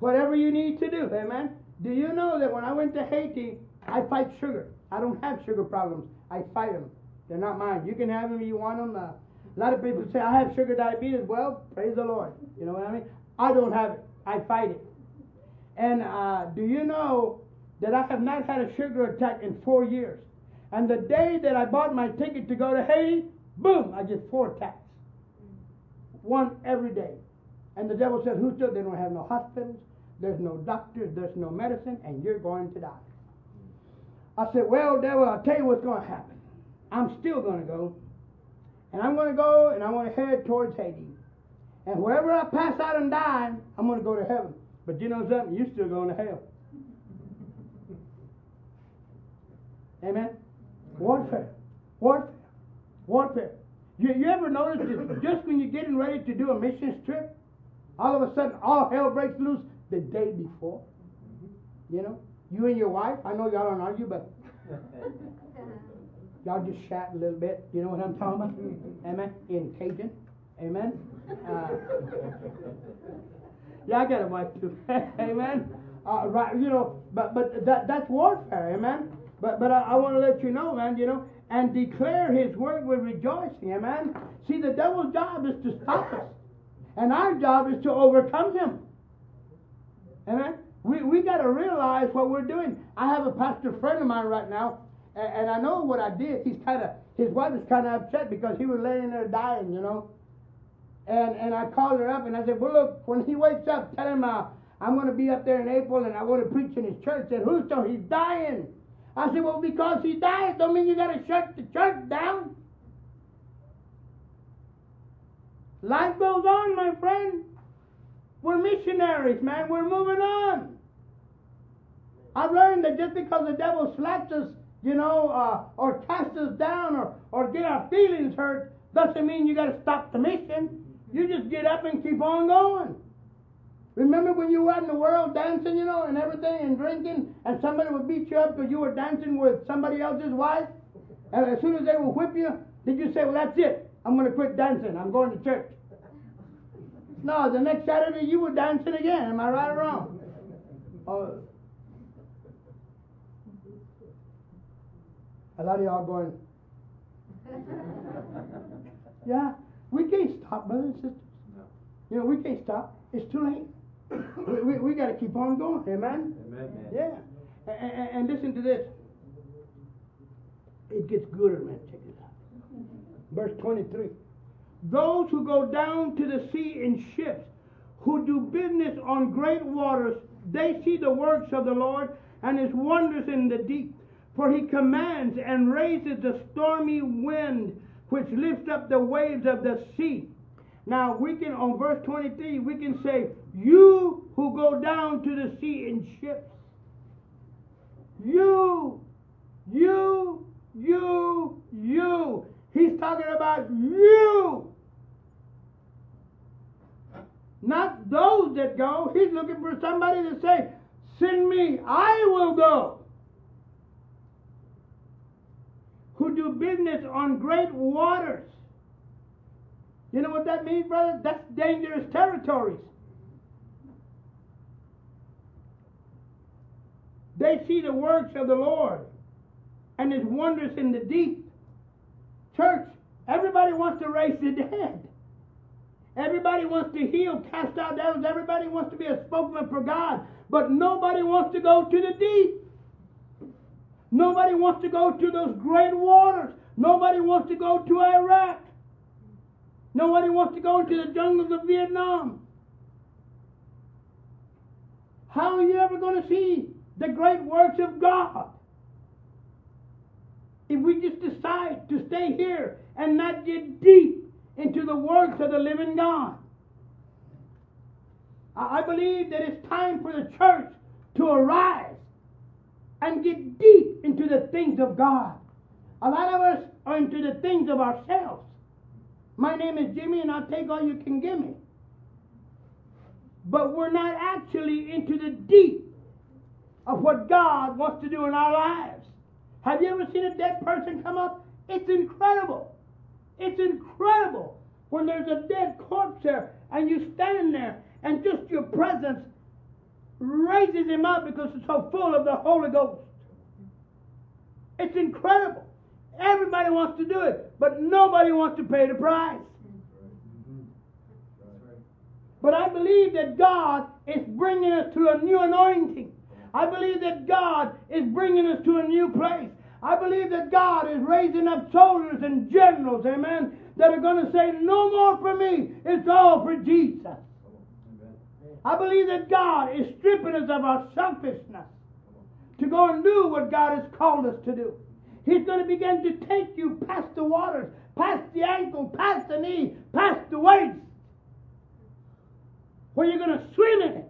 whatever you need to do, amen? Do you know that when I went to Haiti, I fight sugar? I don't have sugar problems. I fight them. They're not mine. You can have them if you want them. Uh, a lot of people say, I have sugar diabetes. Well, praise the Lord. You know what I mean? I don't have it. I fight it. And uh, do you know that I have not had a sugar attack in four years? And the day that I bought my ticket to go to Haiti, boom, I get four attacks. One every day. And the devil says, who's still? They don't have no hospitals. There's no doctors. There's no medicine. And you're going to die. I said, well, devil, I'll tell you what's going to happen. I'm still going to go. And I'm going to go and I'm going to head towards Haiti. And wherever I pass out and die, I'm going to go to heaven. But you know something? You're still going to hell. Amen? Warfare. Warfare. Warfare. You, you ever notice that just when you're getting ready to do a missions trip, all of a sudden all hell breaks loose the day before? You know? You and your wife, I know y'all don't argue, but y'all just chat a little bit. You know what I'm talking about? Amen? In Cajun. Amen? Uh, yeah, I got a wife too. Amen? Uh, right, you know, but, but that that's warfare. Amen? But but I, I want to let you know, man, you know, and declare his word with rejoicing. Amen? See, the devil's job is to stop us. And our job is to overcome him. Amen? We we got to realize what we're doing. I have a pastor friend of mine right now, and, and I know what I did. He's kind of, his wife is kind of upset because he was laying there dying, you know. And and I called her up and I said, well, look, when he wakes up, tell him uh, I'm going to be up there in April and I want to preach in his church. And who's so? He's dying. I said, well, because he dies, don't mean you got to shut the church down. Life goes on, my friend. We're missionaries, man. We're moving on. I've learned that just because the devil slaps us, you know, uh, or casts us down or, or get our feelings hurt, doesn't mean you got to stop the mission. You just get up and keep on going. Remember when you were out in the world dancing, you know, and everything and drinking, and somebody would beat you up because you were dancing with somebody else's wife? And as soon as they would whip you, did you say, well, that's it. I'm going to quit dancing. I'm going to church. No, the next Saturday you were dancing again. Am I right or wrong? Oh. A lot of y'all going, yeah, we can't stop, brothers and sisters. No. You know, we can't stop. It's too late. we we, we got to keep on going. Amen? Amen. Yeah. And, and, and listen to this. It gets gooder, man. Check it out. Verse twenty-three. Those who go down to the sea in ships, who do business on great waters, they see the works of the Lord and his wonders in the deep. For he commands and raises the stormy wind, which lifts up the waves of the sea. Now we can, on verse twenty-three, we can say, you who go down to the sea in ships. You, you, you, you. He's talking about you. Not those that go. He's looking for somebody to say, send me, I will go. Who do business on great waters. You know what that means, brother? That's dangerous territories. They see the works of the Lord and his wonders in the deep. Church, everybody wants to raise the dead. Everybody wants to heal, cast out devils. Everybody wants to be a spokesman for God. But nobody wants to go to the deep. Nobody wants to go to those great waters. Nobody wants to go to Iraq. Nobody wants to go into the jungles of Vietnam. How are you ever going to see the great works of God if we just decide to stay here and not get deep into the works of the living God? I believe that it's time for the church to arise and get deep into the things of God. A lot of us are into the things of ourselves. My name is Jimmy and I'll take all you can give me. But we're not actually into the deep of what God wants to do in our lives. Have you ever seen a dead person come up? It's incredible. It's incredible when there's a dead corpse there and you stand there and just your presence raises him up because it's so full of the Holy Ghost. It's incredible. Everybody wants to do it, but nobody wants to pay the price. But I believe that God is bringing us to a new anointing. I believe that God is bringing us to a new place. I believe that God is raising up soldiers and generals, amen, that are going to say, no more for me, it's all for Jesus. I believe that God is stripping us of our selfishness to go and do what God has called us to do. He's going to begin to take you past the waters, past the ankle, past the knee, past the waist, where you're going to swim in it,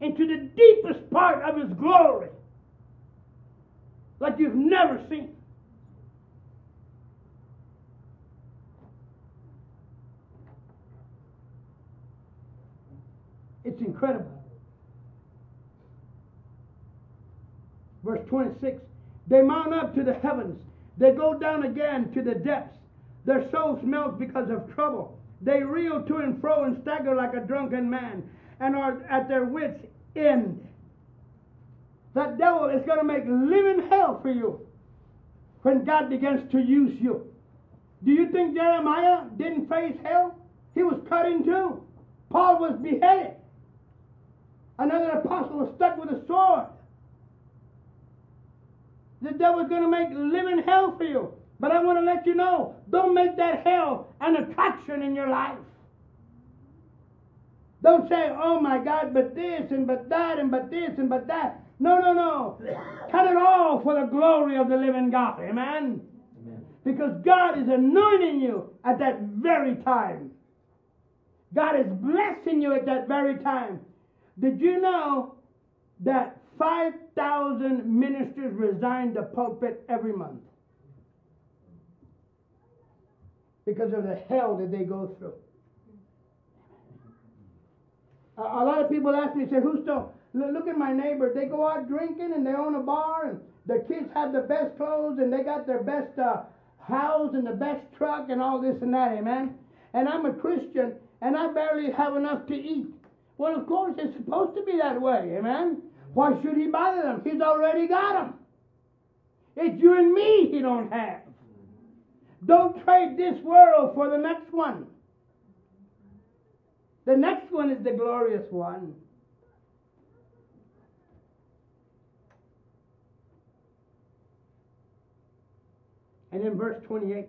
into the deepest part of His glory, like you've never seen. It's incredible. Verse twenty-six, they mount up to the heavens. They go down again to the depths. Their souls melt because of trouble. They reel to and fro and stagger like a drunken man and are at their wits' end. That devil is going to make living hell for you when God begins to use you. Do you think Jeremiah didn't face hell? He was cut in two. Paul was beheaded. Another apostle was stuck with a sword. The devil's going to make living hell for you. But I want to let you know, don't make that hell an attraction in your life. Don't say, oh my God, but this and but that and but this and but that. No, no, no. Cut it all for the glory of the living God. Amen? Amen. Because God is anointing you at that very time. God is blessing you at that very time. Did you know that five thousand ministers resign the pulpit every month because of the hell that they go through? A, a lot of people ask me, say, who's still, look at my neighbor, they go out drinking and they own a bar and their kids have the best clothes and they got their best uh, house and the best truck and all this and that, amen? And I'm a Christian and I barely have enough to eat. Well, of course, it's supposed to be that way, amen? Why should he bother them? He's already got them. It's you and me he don't have. Don't trade this world for the next one. The next one is the glorious one. And in verse twenty-eight,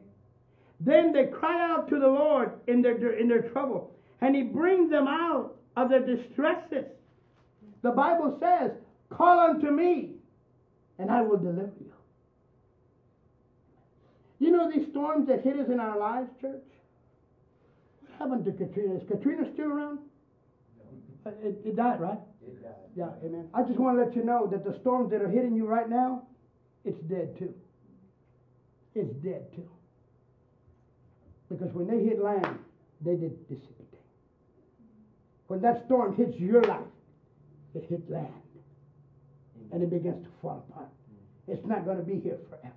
then they cry out to the Lord in their, in their trouble, and He brings them out of their distresses. The Bible says, call unto me, and I will deliver you. You know these storms that hit us in our lives, church? What happened to Katrina? Is Katrina still around? No. It, it died, right? It died. Yeah, amen. I just want to let you know that the storms that are hitting you right now, it's dead too. It's dead too. Because when they hit land, they did dissipate. When that storm hits your life, it hit land. And it begins to fall apart. It's not going to be here forever.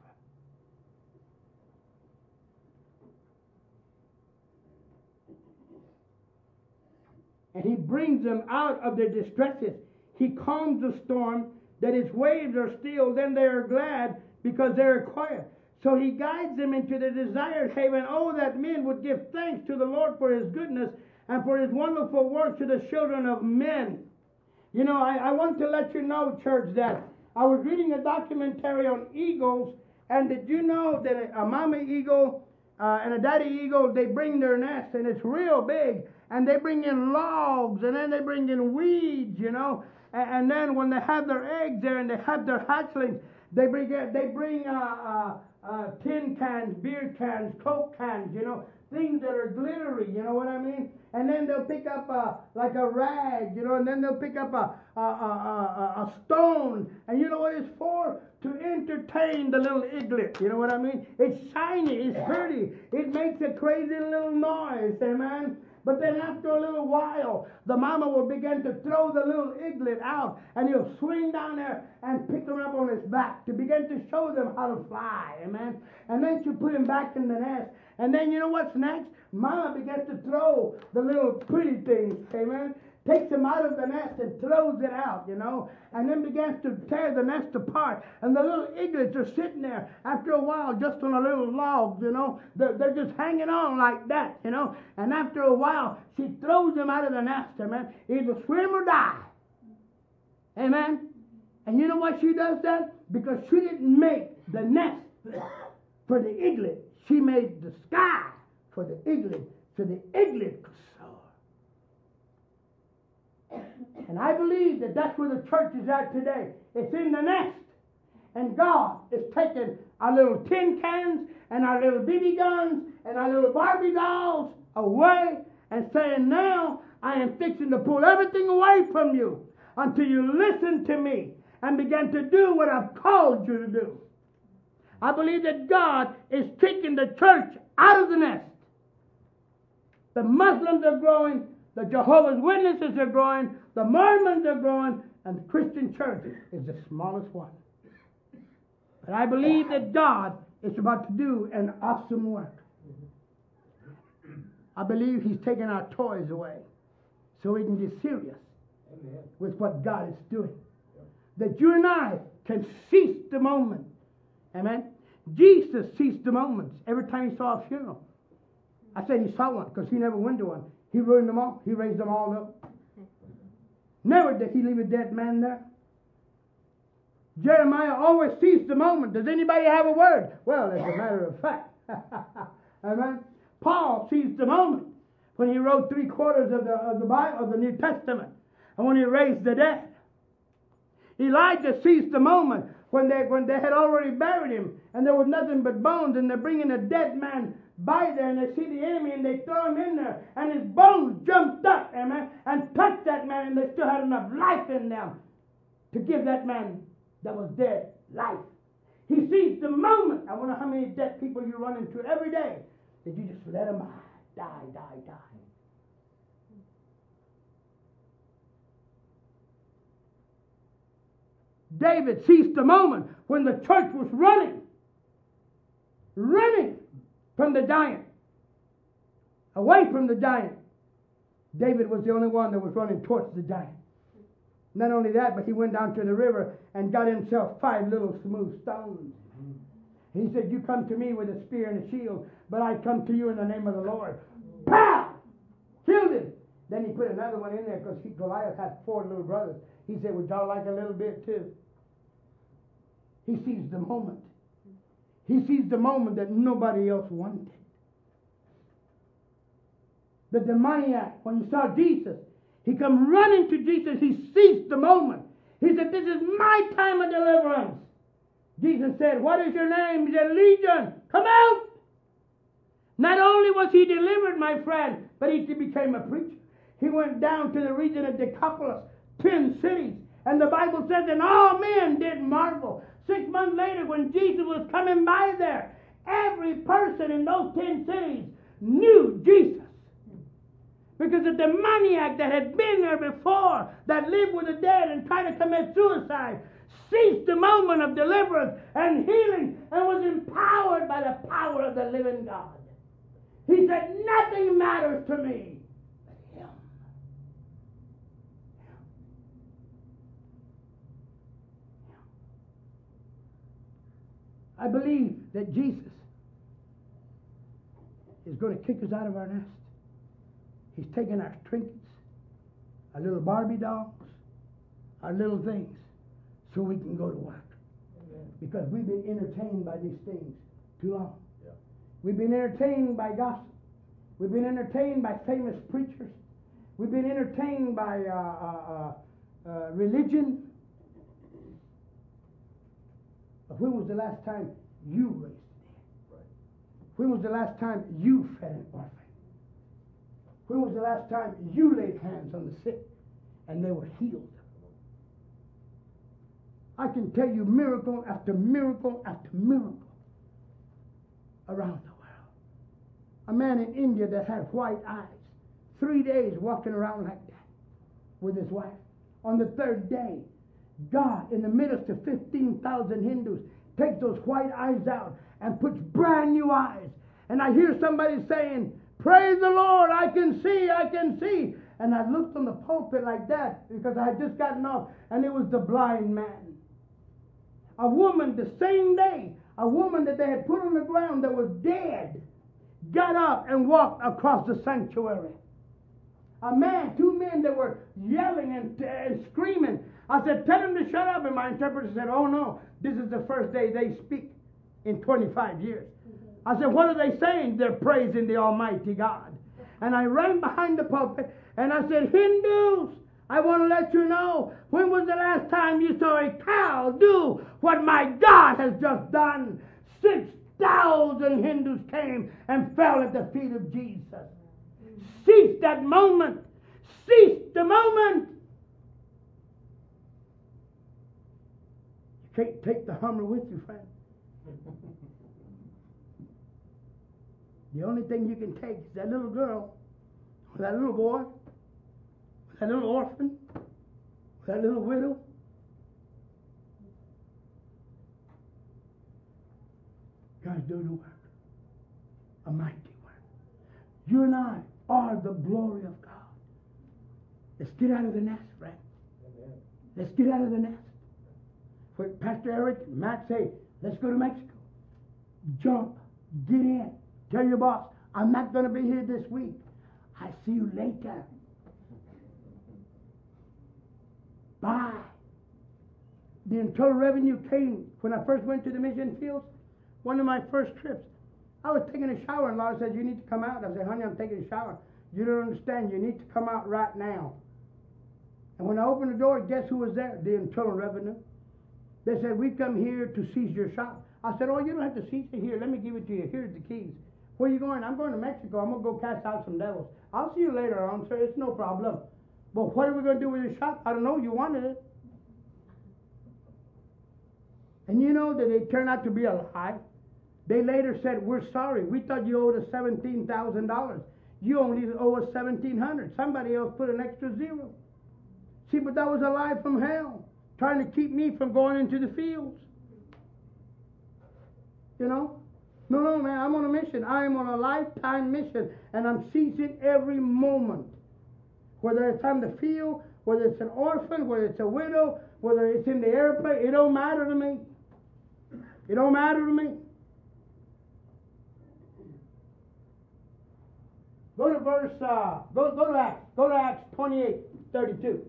And He brings them out of their distresses. He calms the storm, that its waves are still. Then they are glad because they are quiet. So He guides them into the desired haven. Oh, that men would give thanks to the Lord for His goodness and for His wonderful work to the children of men. You know, I, I want to let you know, church, that I was reading a documentary on eagles, and did you know that a, a mama eagle uh, and a daddy eagle, they bring their nest, and it's real big, and they bring in logs, and then they bring in weeds, you know, and, and then when they have their eggs there and they have their hatchlings, they bring, they bring uh, uh, uh, tin cans, beer cans, Coke cans, you know, things that are glittery, you know what I mean? And then they'll pick up a, like a rag, you know, and then they'll pick up a, a, a, a, a stone. And you know what it's for? To entertain the little iglet, you know what I mean? It's shiny, it's pretty, it makes a crazy little noise, amen? But then after a little while, the mama will begin to throw the little iglet out, and he'll swing down there and pick him up on his back to begin to show them how to fly, amen? And then she put him back in the nest. And then you know what's next? Mama begins to throw the little pretty things, amen? Takes him out of the nest and throws it out, you know, and then begins to tear the nest apart. And the little eaglets are sitting there after a while just on a little log, you know. They're, they're just hanging on like that, you know. And after a while, she throws them out of the nest, amen. Either swim or die, amen. And you know why she does that? Because she didn't make the nest for the eaglet. She made the sky for the eaglet, so the eaglet could soar. And I believe that that's where the church is at today. It's in the nest. And God is taking our little tin cans and our little B B guns and our little Barbie dolls away and saying, now I am fixing to pull everything away from you until you listen to me and begin to do what I've called you to do. I believe that God is taking the church out of the nest. The Muslims are growing. The Jehovah's Witnesses are growing, the Mormons are growing, and the Christian church is the smallest one. But I believe that God is about to do an awesome work. I believe he's taking our toys away so we can get serious with what God is doing. That you and I can seize the moment. Amen? Jesus seized the moments every time he saw a funeral. I say he saw one because he never went to one. He ruined them all. He raised them all up. Never did he leave a dead man there. Jeremiah always seized the moment. Does anybody have a word? Well, as a matter of fact. Amen. Paul seized the moment when he wrote three quarters of the, of the Bible, of the New Testament. And when he raised the dead. Elijah seized the moment when they, when they had already buried him. And there was nothing but bones. And they're bringing a dead man by there, and they see the enemy, and they throw him in there, and his bones jumped up, amen, and touched that man, and they still had enough life in them to give that man that was dead life. He sees the moment. I wonder how many dead people you run into every day that you just let them die, die, die, die. David sees the moment when the church was running, running. From the giant. Away from the giant. David was the only one that was running towards the giant. Not only that, but he went down to the river and got himself five little smooth stones. He said, you come to me with a spear and a shield, but I come to you in the name of the Lord. Pow! Killed him. Then he put another one in there because Goliath had four little brothers. He said, would y'all like a little bit too? He sees the moment. He sees the moment that nobody else wanted. The demoniac, when he saw Jesus, he come running to Jesus. He seized the moment. He said, this is my time of deliverance. Jesus said, what is your name? He said, Legion, come out. Not only was he delivered, my friend, but he became a preacher. He went down to the region of Decapolis, ten cities. And the Bible says, and all men did marvel. Six months later, when Jesus was coming by there, every person in those ten cities knew Jesus. Because the demoniac that had been there before, that lived with the dead and tried to commit suicide, seized the moment of deliverance and healing and was empowered by the power of the living God. He said, nothing matters to me but him. I believe that Jesus is going to kick us out of our nest. He's taking our trinkets, our little Barbie dolls, our little things, so we can go to work. Amen. Because we've been entertained by these things too long. Yeah. We've been entertained by gossip. We've been entertained by famous preachers. We've been entertained by uh, uh, uh, uh, religion. But when was the last time you raised the dead? When was the last time you fed an orphan? When was the last time you laid hands on the sick and they were healed? I can tell you miracle after miracle after miracle around the world. A man in India that had white eyes, three days walking around like that with his wife. On the third day, God, in the midst of fifteen thousand Hindus, takes those white eyes out and puts brand new eyes. And I hear somebody saying, "Praise the Lord, I can see, I can see." And I looked on the pulpit like that because I had just gotten off, and it was the blind man. A woman the same day, a woman that they had put on the ground that was dead, got up and walked across the sanctuary. A man, two men that were yelling and, and screaming. I said, "Tell them to shut up." And my interpreter said, "Oh no, this is the first day they speak in twenty-five years. Mm-hmm. I said, "What are they saying?" "They're praising the Almighty God." And I ran behind the pulpit and I said, "Hindus, I want to let you know, when was the last time you saw a cow do what my God has just done?" six thousand Hindus came and fell at the feet of Jesus. Mm-hmm. Seize that moment. Seize the moment. You can't take the Hummer with you, friend. The only thing you can take is that little girl, or that little boy, or that little orphan, or that little widow. God's doing the work, a mighty work. You and I are the glory of God. Let's get out of the nest, friend. Let's get out of the nest. What Pastor Eric and Matt say, "Let's go to Mexico." Jump, get in. Tell your boss, "I'm not going to be here this week. I see you later. Bye." The internal revenue came when I first went to the mission fields. One of my first trips, I was taking a shower, and Laura said, "You need to come out." I said, "Honey, I'm taking a shower." "You don't understand. You need to come out right now." And when I opened the door, guess who was there? The internal revenue. They said, "We come here to seize your shop." I said, "Oh, you don't have to seize it here. Let me give it to you. Here's the keys." "Where are you going?" "I'm going to Mexico. I'm going to go cast out some devils." "I'll see you later on, sir. It's no problem." "But what are we going to do with your shop?" "I don't know. You wanted it." And you know that it turned out to be a lie. They later said, "We're sorry. We thought you owed us seventeen thousand dollars. You only owe us seventeen hundred dollars. Somebody else put an extra zero. See, but that was a lie from hell, trying to keep me from going into the fields. You know? No, no, man, I'm on a mission. I am on a lifetime mission, and I'm seizing every moment. Whether it's on the field, whether it's an orphan, whether it's a widow, whether it's in the airplane, it don't matter to me. It don't matter to me. Go to verse, uh, go, go to Acts. Go to Acts twenty-eight thirty-two.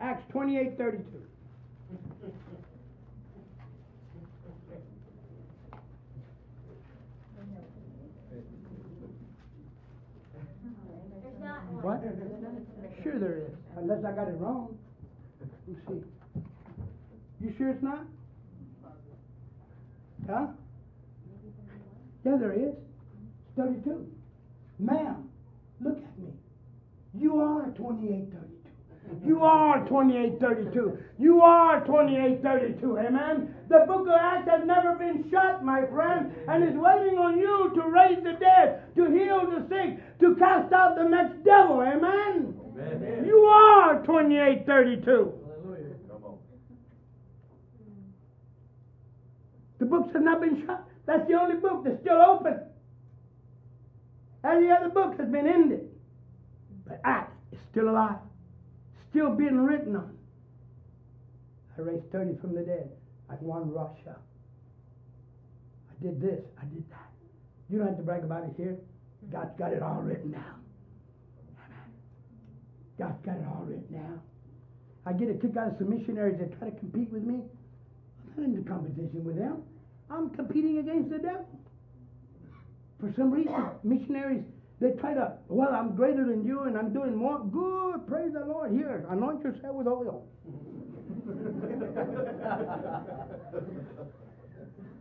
Acts twenty-eight thirty-two. What? Sure there is. Unless I got it wrong. You see. You sure it's not? Huh? Yeah, there is. thirty-two. Ma'am, look at me. You are twenty-eight thirty-two. You are twenty-eight thirty-two. You are twenty-eight thirty-two. Amen. The book of Acts has never been shut, my friend, and is waiting on you to raise the dead, to heal the sick, to cast out the next devil. Amen. Amen. You are twenty-eight thirty-two. Hallelujah. Come on. The books have not been shut. That's the only book that's still open. Every other book has been ended, but Acts is still alive. Still being written on. I raised thirty from the dead. I won Russia. I did this. I did that. You don't have to brag about it here. God's got it all written down. Amen. God's got it all written out. I get a kick out of some missionaries that try to compete with me. I'm not in competition with them. I'm competing against the devil. For some reason, missionaries, they try to, well, I'm greater than you and I'm doing more. Good, praise the Lord. Here, anoint yourself with oil.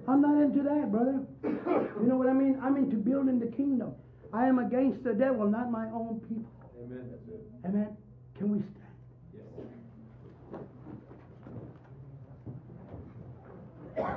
I'm not into that, brother. You know what I mean? I'm into building the kingdom. I am against the devil, not my own people. Amen. Amen. Can we stand? Yes.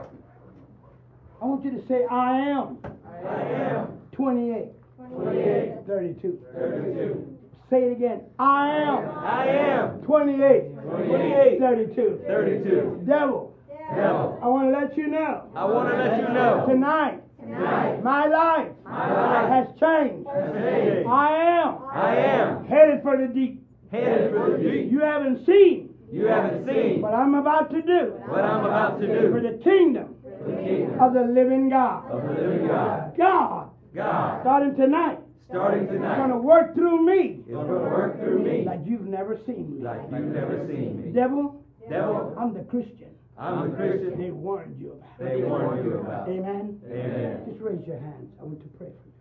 I want you to say, I am. I am. twenty-eight. twenty-eight. thirty-two. thirty-two. Say it again. I am. I am. twenty-eight. twenty-eight. thirty-two. thirty-two. Devil. Devil. I want to let you know. I want to let you know. Tonight. Tonight. My life. My life has changed. Has changed. I am. I am. Headed for the deep. Headed for the deep. You haven't seen. You haven't seen. What I'm about to do. What I'm about to do. For the kingdom. For the kingdom. Of the living God. Of the living God. God. God. Starting tonight. Starting tonight. It's going to work through me. It's going to work through me. Like you've never seen me. Like you've never seen me. Devil. Devil. I'm the Christian. I'm the Christian. They warned you about. They warned you about. Amen? Amen. Just raise your hands. I want to pray for you.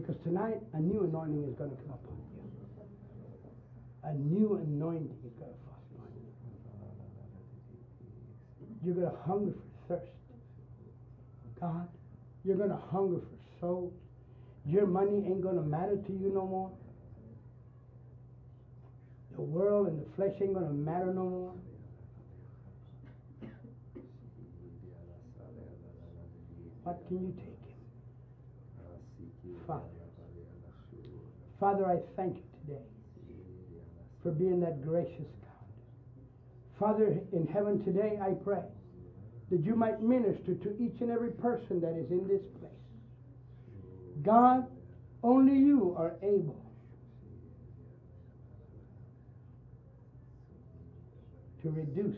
Because tonight, a new anointing is going to come upon you. A new anointing is going to come upon you. You're going to hunger for thirst. God, you're going to hunger for souls. Your money ain't going to matter to you no more. The world and the flesh ain't going to matter no more. What can you take him? Father. Father, I thank you today for being that gracious God. Father, in heaven today, I pray that you might minister to each and every person that is in this place. God, only you are able to reduce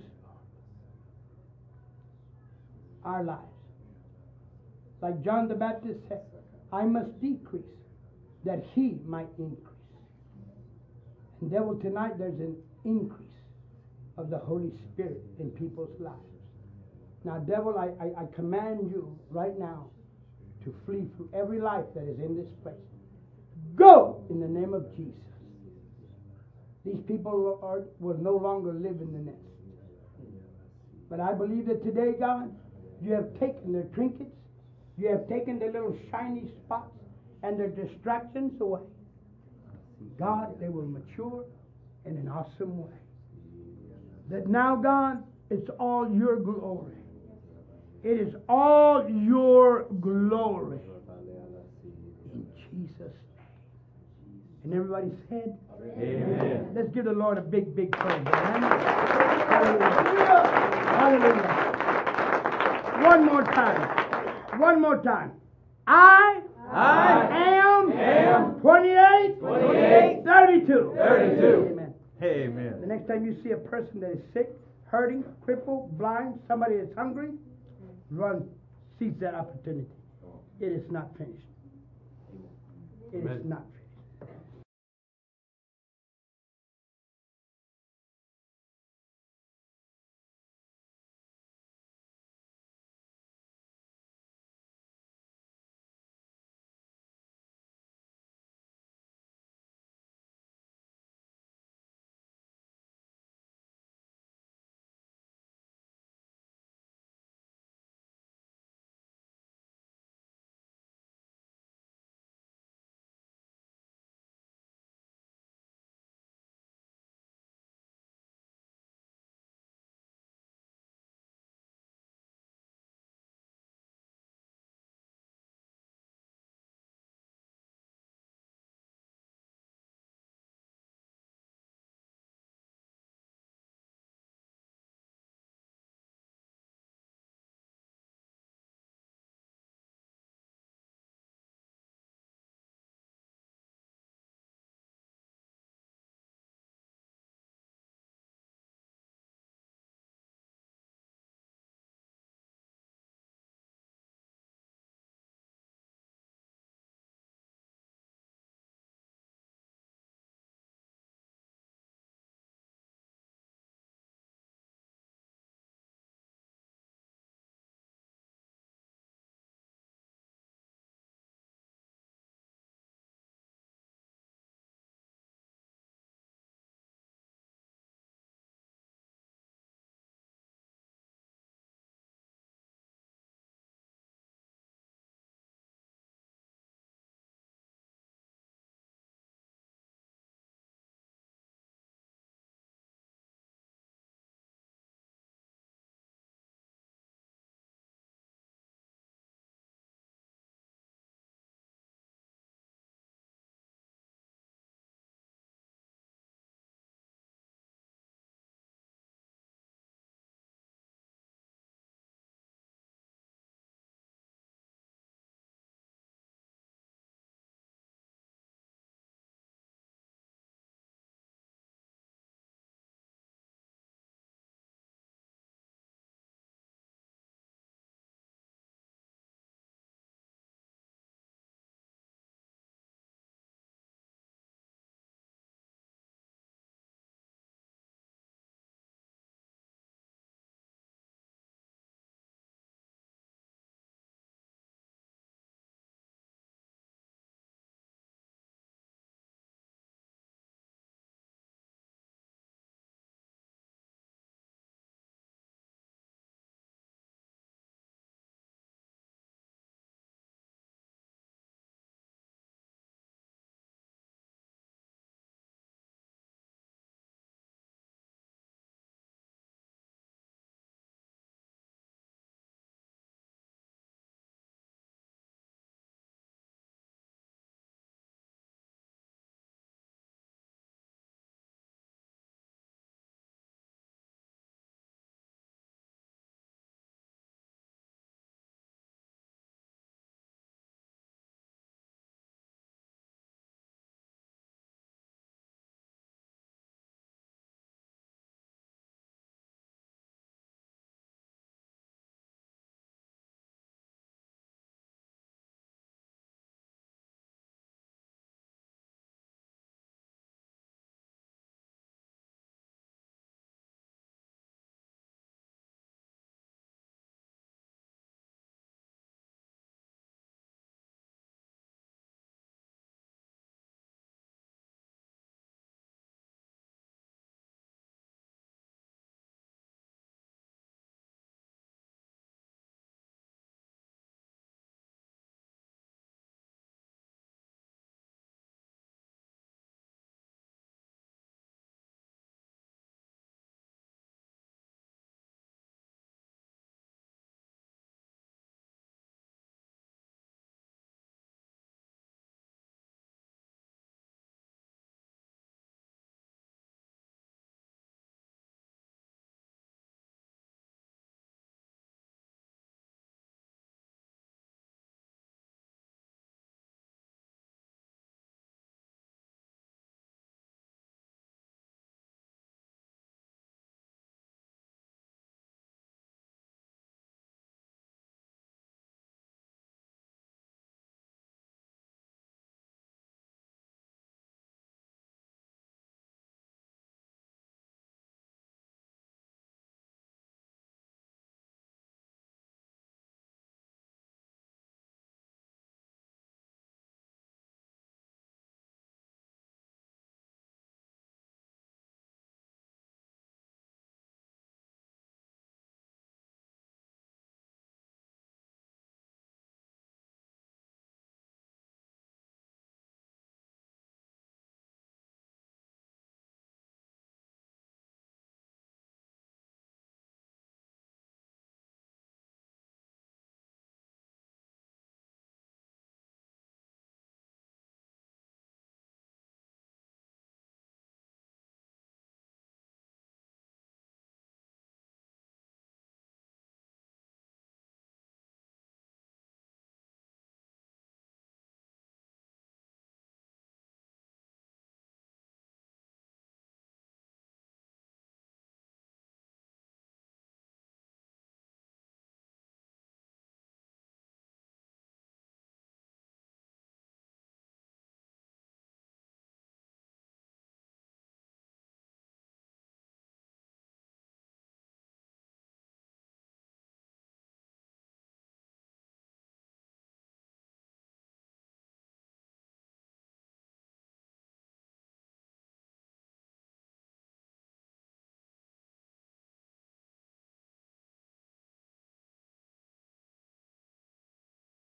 our lives. Like John the Baptist said, I must decrease that he might increase. And devil, tonight there's an increase of the Holy Spirit in people's lives. Now, devil, I, I, I command you right now to flee through every life that is in this place. Go in the name of Jesus. These people are, will no longer live in the nest. But I believe that today, God, you have taken their trinkets, you have taken the little shiny spots and their distractions away. God, they will mature in an awesome way. That now, God, it's all your glory. It is all your glory. In Jesus' name. And everybody said, amen. Amen. Let's give the Lord a big, big praise. Hallelujah. Hallelujah. One more time. One more time. I, I am, am twenty-eight, twenty-eight, thirty-two. thirty-two. Amen. Amen. The next time you see a person that is sick, hurting, crippled, blind, somebody that's hungry, run, seize that opportunity. It is not finished. It Amen. Is not finished.